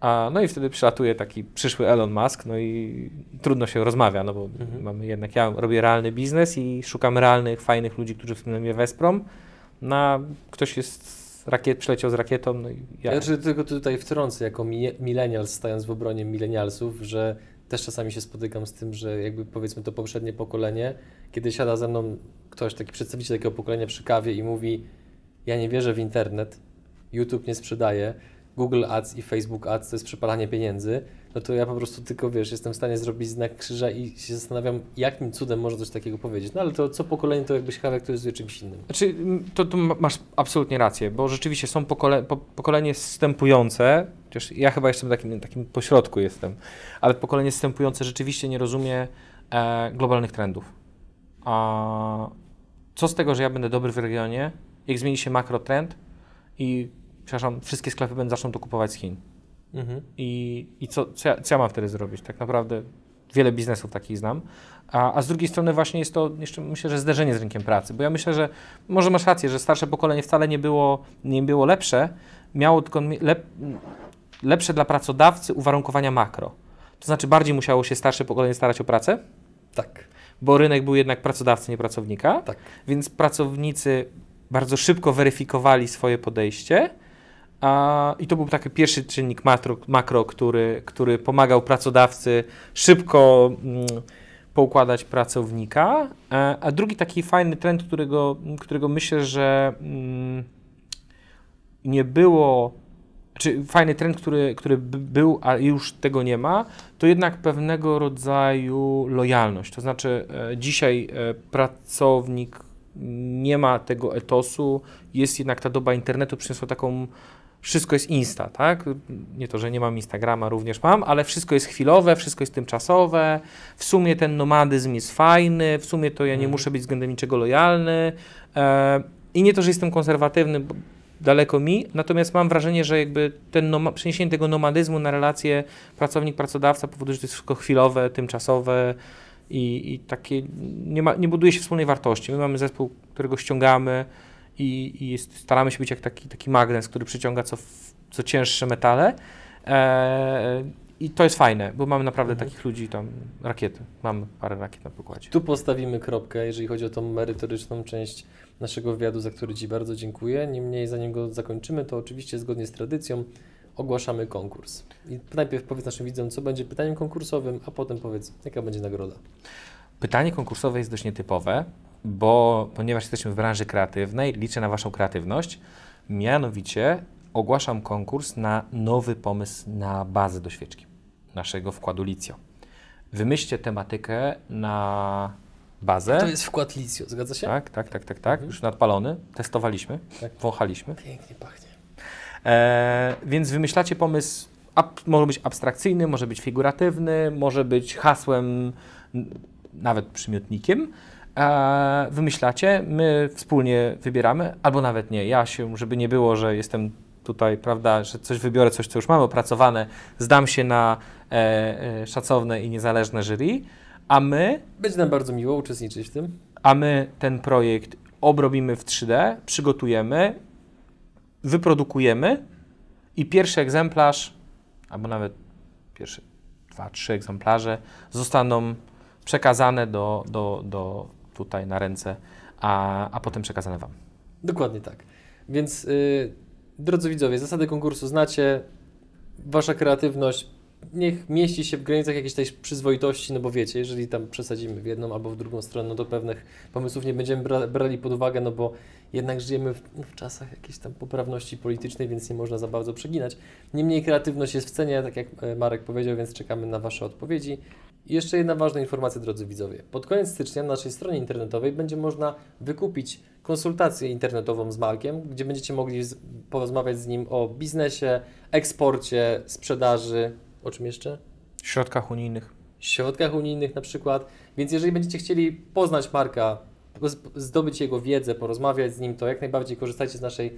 A, no i wtedy przylatuje taki przyszły Elon Musk, no i trudno się rozmawia, no bo mhm. mamy jednak, ja robię realny biznes i szukam realnych, fajnych ludzi, którzy w tym mnie wesprą. No, ktoś jest rakiet, przyleciał z rakietą, no i ja. Ja tylko tutaj wtrącę, jako milenials, stając w obronie milenialsów, że też czasami się spotykam z tym, że jakby powiedzmy to poprzednie pokolenie, kiedy siada ze mną ktoś, taki przedstawiciel takiego pokolenia przy kawie i mówi, ja nie wierzę w internet, YouTube nie sprzedaje, Google Ads i Facebook Ads to jest przepalanie pieniędzy, no to ja po prostu tylko, wiesz, jestem w stanie zrobić znak krzyża i się zastanawiam, jakim cudem można coś takiego powiedzieć. No ale to co pokolenie to jakbyś charakteryzuje czymś innym. Znaczy, to, to masz absolutnie rację, bo rzeczywiście są pokole, po, pokolenie zstępujące, chociaż ja chyba jestem takim, takim pośrodku jestem, ale pokolenie zstępujące rzeczywiście nie rozumie e, globalnych trendów. A co z tego, że ja będę dobry w regionie, jak zmieni się makrotrend i przepraszam, wszystkie sklepy będą zaczną to kupować z Chin. Mhm. I, i co, co, ja, co ja mam wtedy zrobić? Tak naprawdę wiele biznesów takich znam. A, a z drugiej strony właśnie jest to jeszcze, myślę, że zderzenie z rynkiem pracy. Bo ja myślę, że może masz rację, że starsze pokolenie wcale nie było, nie było lepsze, miało tylko lep, lepsze dla pracodawcy uwarunkowania makro. To znaczy bardziej musiało się starsze pokolenie starać o pracę? Tak. Bo rynek był jednak pracodawcy, nie pracownika. Tak. Więc pracownicy bardzo szybko weryfikowali swoje podejście. I to był taki pierwszy czynnik makro, makro który, który pomagał pracodawcy szybko mm, poukładać pracownika. A, a drugi taki fajny trend, którego, którego myślę, że mm, nie było, czy fajny trend, który, który był, a już tego nie ma, to jednak pewnego rodzaju lojalność. To znaczy e, dzisiaj e, pracownik nie ma tego etosu, jest jednak ta doba internetu przyniosła taką. Wszystko jest Insta, tak? Nie to, że nie mam Instagrama, również mam, ale wszystko jest chwilowe, wszystko jest tymczasowe. W sumie ten nomadyzm jest fajny, w sumie to ja nie muszę być względem niczego lojalny. E, I nie to, że jestem konserwatywny, bo daleko mi, natomiast mam wrażenie, że jakby ten noma- przeniesienie tego nomadyzmu na relacje pracownik-pracodawca powoduje, że to jest wszystko chwilowe, tymczasowe i, i takie nie, ma, nie buduje się wspólnej wartości. My mamy zespół, którego ściągamy, I, i jest, staramy się być jak taki, taki magnes, który przyciąga co, co cięższe metale eee, i to jest fajne, bo mamy naprawdę mhm. takich ludzi tam, rakiety, mamy parę rakiet na pokładzie. Tu postawimy kropkę, jeżeli chodzi o tą merytoryczną część naszego wywiadu, za który Ci bardzo dziękuję. Niemniej zanim go zakończymy, to oczywiście zgodnie z tradycją ogłaszamy konkurs. I najpierw powiedz naszym widzom, co będzie pytaniem konkursowym, a potem powiedz, jaka będzie nagroda. Pytanie konkursowe jest dość nietypowe, bo ponieważ jesteśmy w branży kreatywnej, liczę na Waszą kreatywność. Mianowicie ogłaszam konkurs na nowy pomysł na bazę do świeczki naszego wkładu Litio. Wymyślcie tematykę na bazę. To jest wkład Litio, zgadza się? Tak, tak, tak, tak, tak. Mhm. Już nadpalony, testowaliśmy, tak. Wąchaliśmy. Pięknie pachnie. E, więc wymyślacie pomysł, ab, może być abstrakcyjny, może być figuratywny, może być hasłem, nawet przymiotnikiem. Wymyślacie, my wspólnie wybieramy, albo nawet nie, ja się, żeby nie było, że jestem tutaj, prawda, że coś wybiorę, coś, co już mamy opracowane, zdam się na e, e, szacowne i niezależne jury, a my... Będzie nam bardzo miło uczestniczyć w tym. A my ten projekt obrobimy w trzy D, przygotujemy, wyprodukujemy i pierwszy egzemplarz, albo nawet pierwsze dwa, trzy egzemplarze zostaną przekazane do, do, do tutaj na ręce, a, a potem przekazane Wam. Dokładnie tak. Więc yy, drodzy widzowie, zasady konkursu znacie, Wasza kreatywność niech mieści się w granicach jakiejś tej przyzwoitości, no bo wiecie, jeżeli tam przesadzimy w jedną albo w drugą stronę, no to pewnych pomysłów nie będziemy bra brali pod uwagę, no bo jednak żyjemy w, no, w czasach jakiejś tam poprawności politycznej, więc nie można za bardzo przeginać. Niemniej kreatywność jest w cenie, tak jak Marek powiedział, więc czekamy na Wasze odpowiedzi. I jeszcze jedna ważna informacja, drodzy widzowie. Pod koniec stycznia na naszej stronie internetowej będzie można wykupić konsultację internetową z Markiem, gdzie będziecie mogli z, porozmawiać z nim o biznesie, eksporcie, sprzedaży, o czym jeszcze? Środkach unijnych. Środkach unijnych na przykład. Więc jeżeli będziecie chcieli poznać Marka, zdobyć jego wiedzę, porozmawiać z nim, to jak najbardziej korzystajcie z, naszej,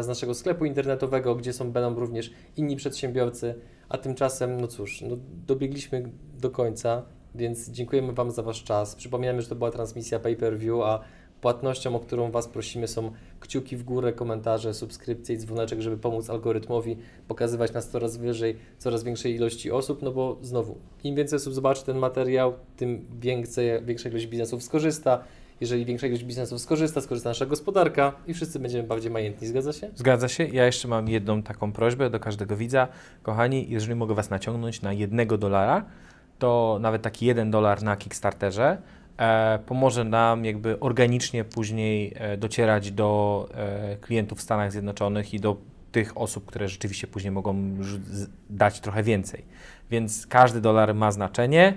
z naszego sklepu internetowego, gdzie są będą również inni przedsiębiorcy. A tymczasem, no cóż, no dobiegliśmy do końca, więc dziękujemy Wam za Wasz czas. Przypominamy, że to była transmisja pay-per-view, a płatnością, o którą Was prosimy, są kciuki w górę, komentarze, subskrypcje i dzwoneczek, żeby pomóc algorytmowi pokazywać nas coraz wyżej, coraz większej ilości osób, no bo znowu, im więcej osób zobaczy ten materiał, tym więcej, większa ilość biznesów skorzysta. Jeżeli większa ilość biznesów skorzysta, skorzysta nasza gospodarka i wszyscy będziemy bardziej majętni, zgadza się? Zgadza się. Ja jeszcze mam jedną taką prośbę do każdego widza. Kochani, jeżeli mogę Was naciągnąć na jednego dolara, to nawet taki jeden dolar na Kickstarterze e, pomoże nam jakby organicznie później e, docierać do e, klientów w Stanach Zjednoczonych i do tych osób, które rzeczywiście później mogą dać trochę więcej. Więc każdy dolar ma znaczenie.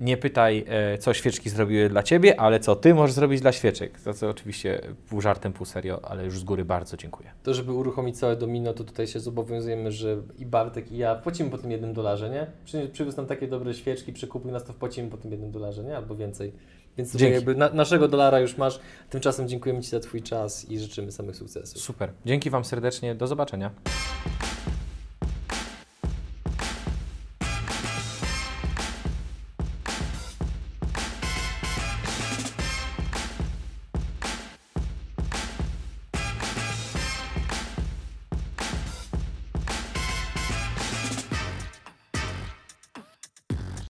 Nie pytaj, co świeczki zrobiły dla Ciebie, ale co Ty możesz zrobić dla świeczek. Za co oczywiście pół żartem, pół serio, ale już z góry bardzo dziękuję. To, żeby uruchomić całe domino, to tutaj się zobowiązujemy, że i Bartek, i ja płacimy po tym jednym dolarze, nie? Przy, przywiózł nam takie dobre świeczki, przekupił nas, to wpłacimy po tym jednym dolarze, nie? Albo więcej. Więc tutaj jakby na, naszego dolara już masz. Tymczasem dziękujemy Ci za Twój czas i życzymy samych sukcesów. Super. Dzięki Wam serdecznie. Do zobaczenia.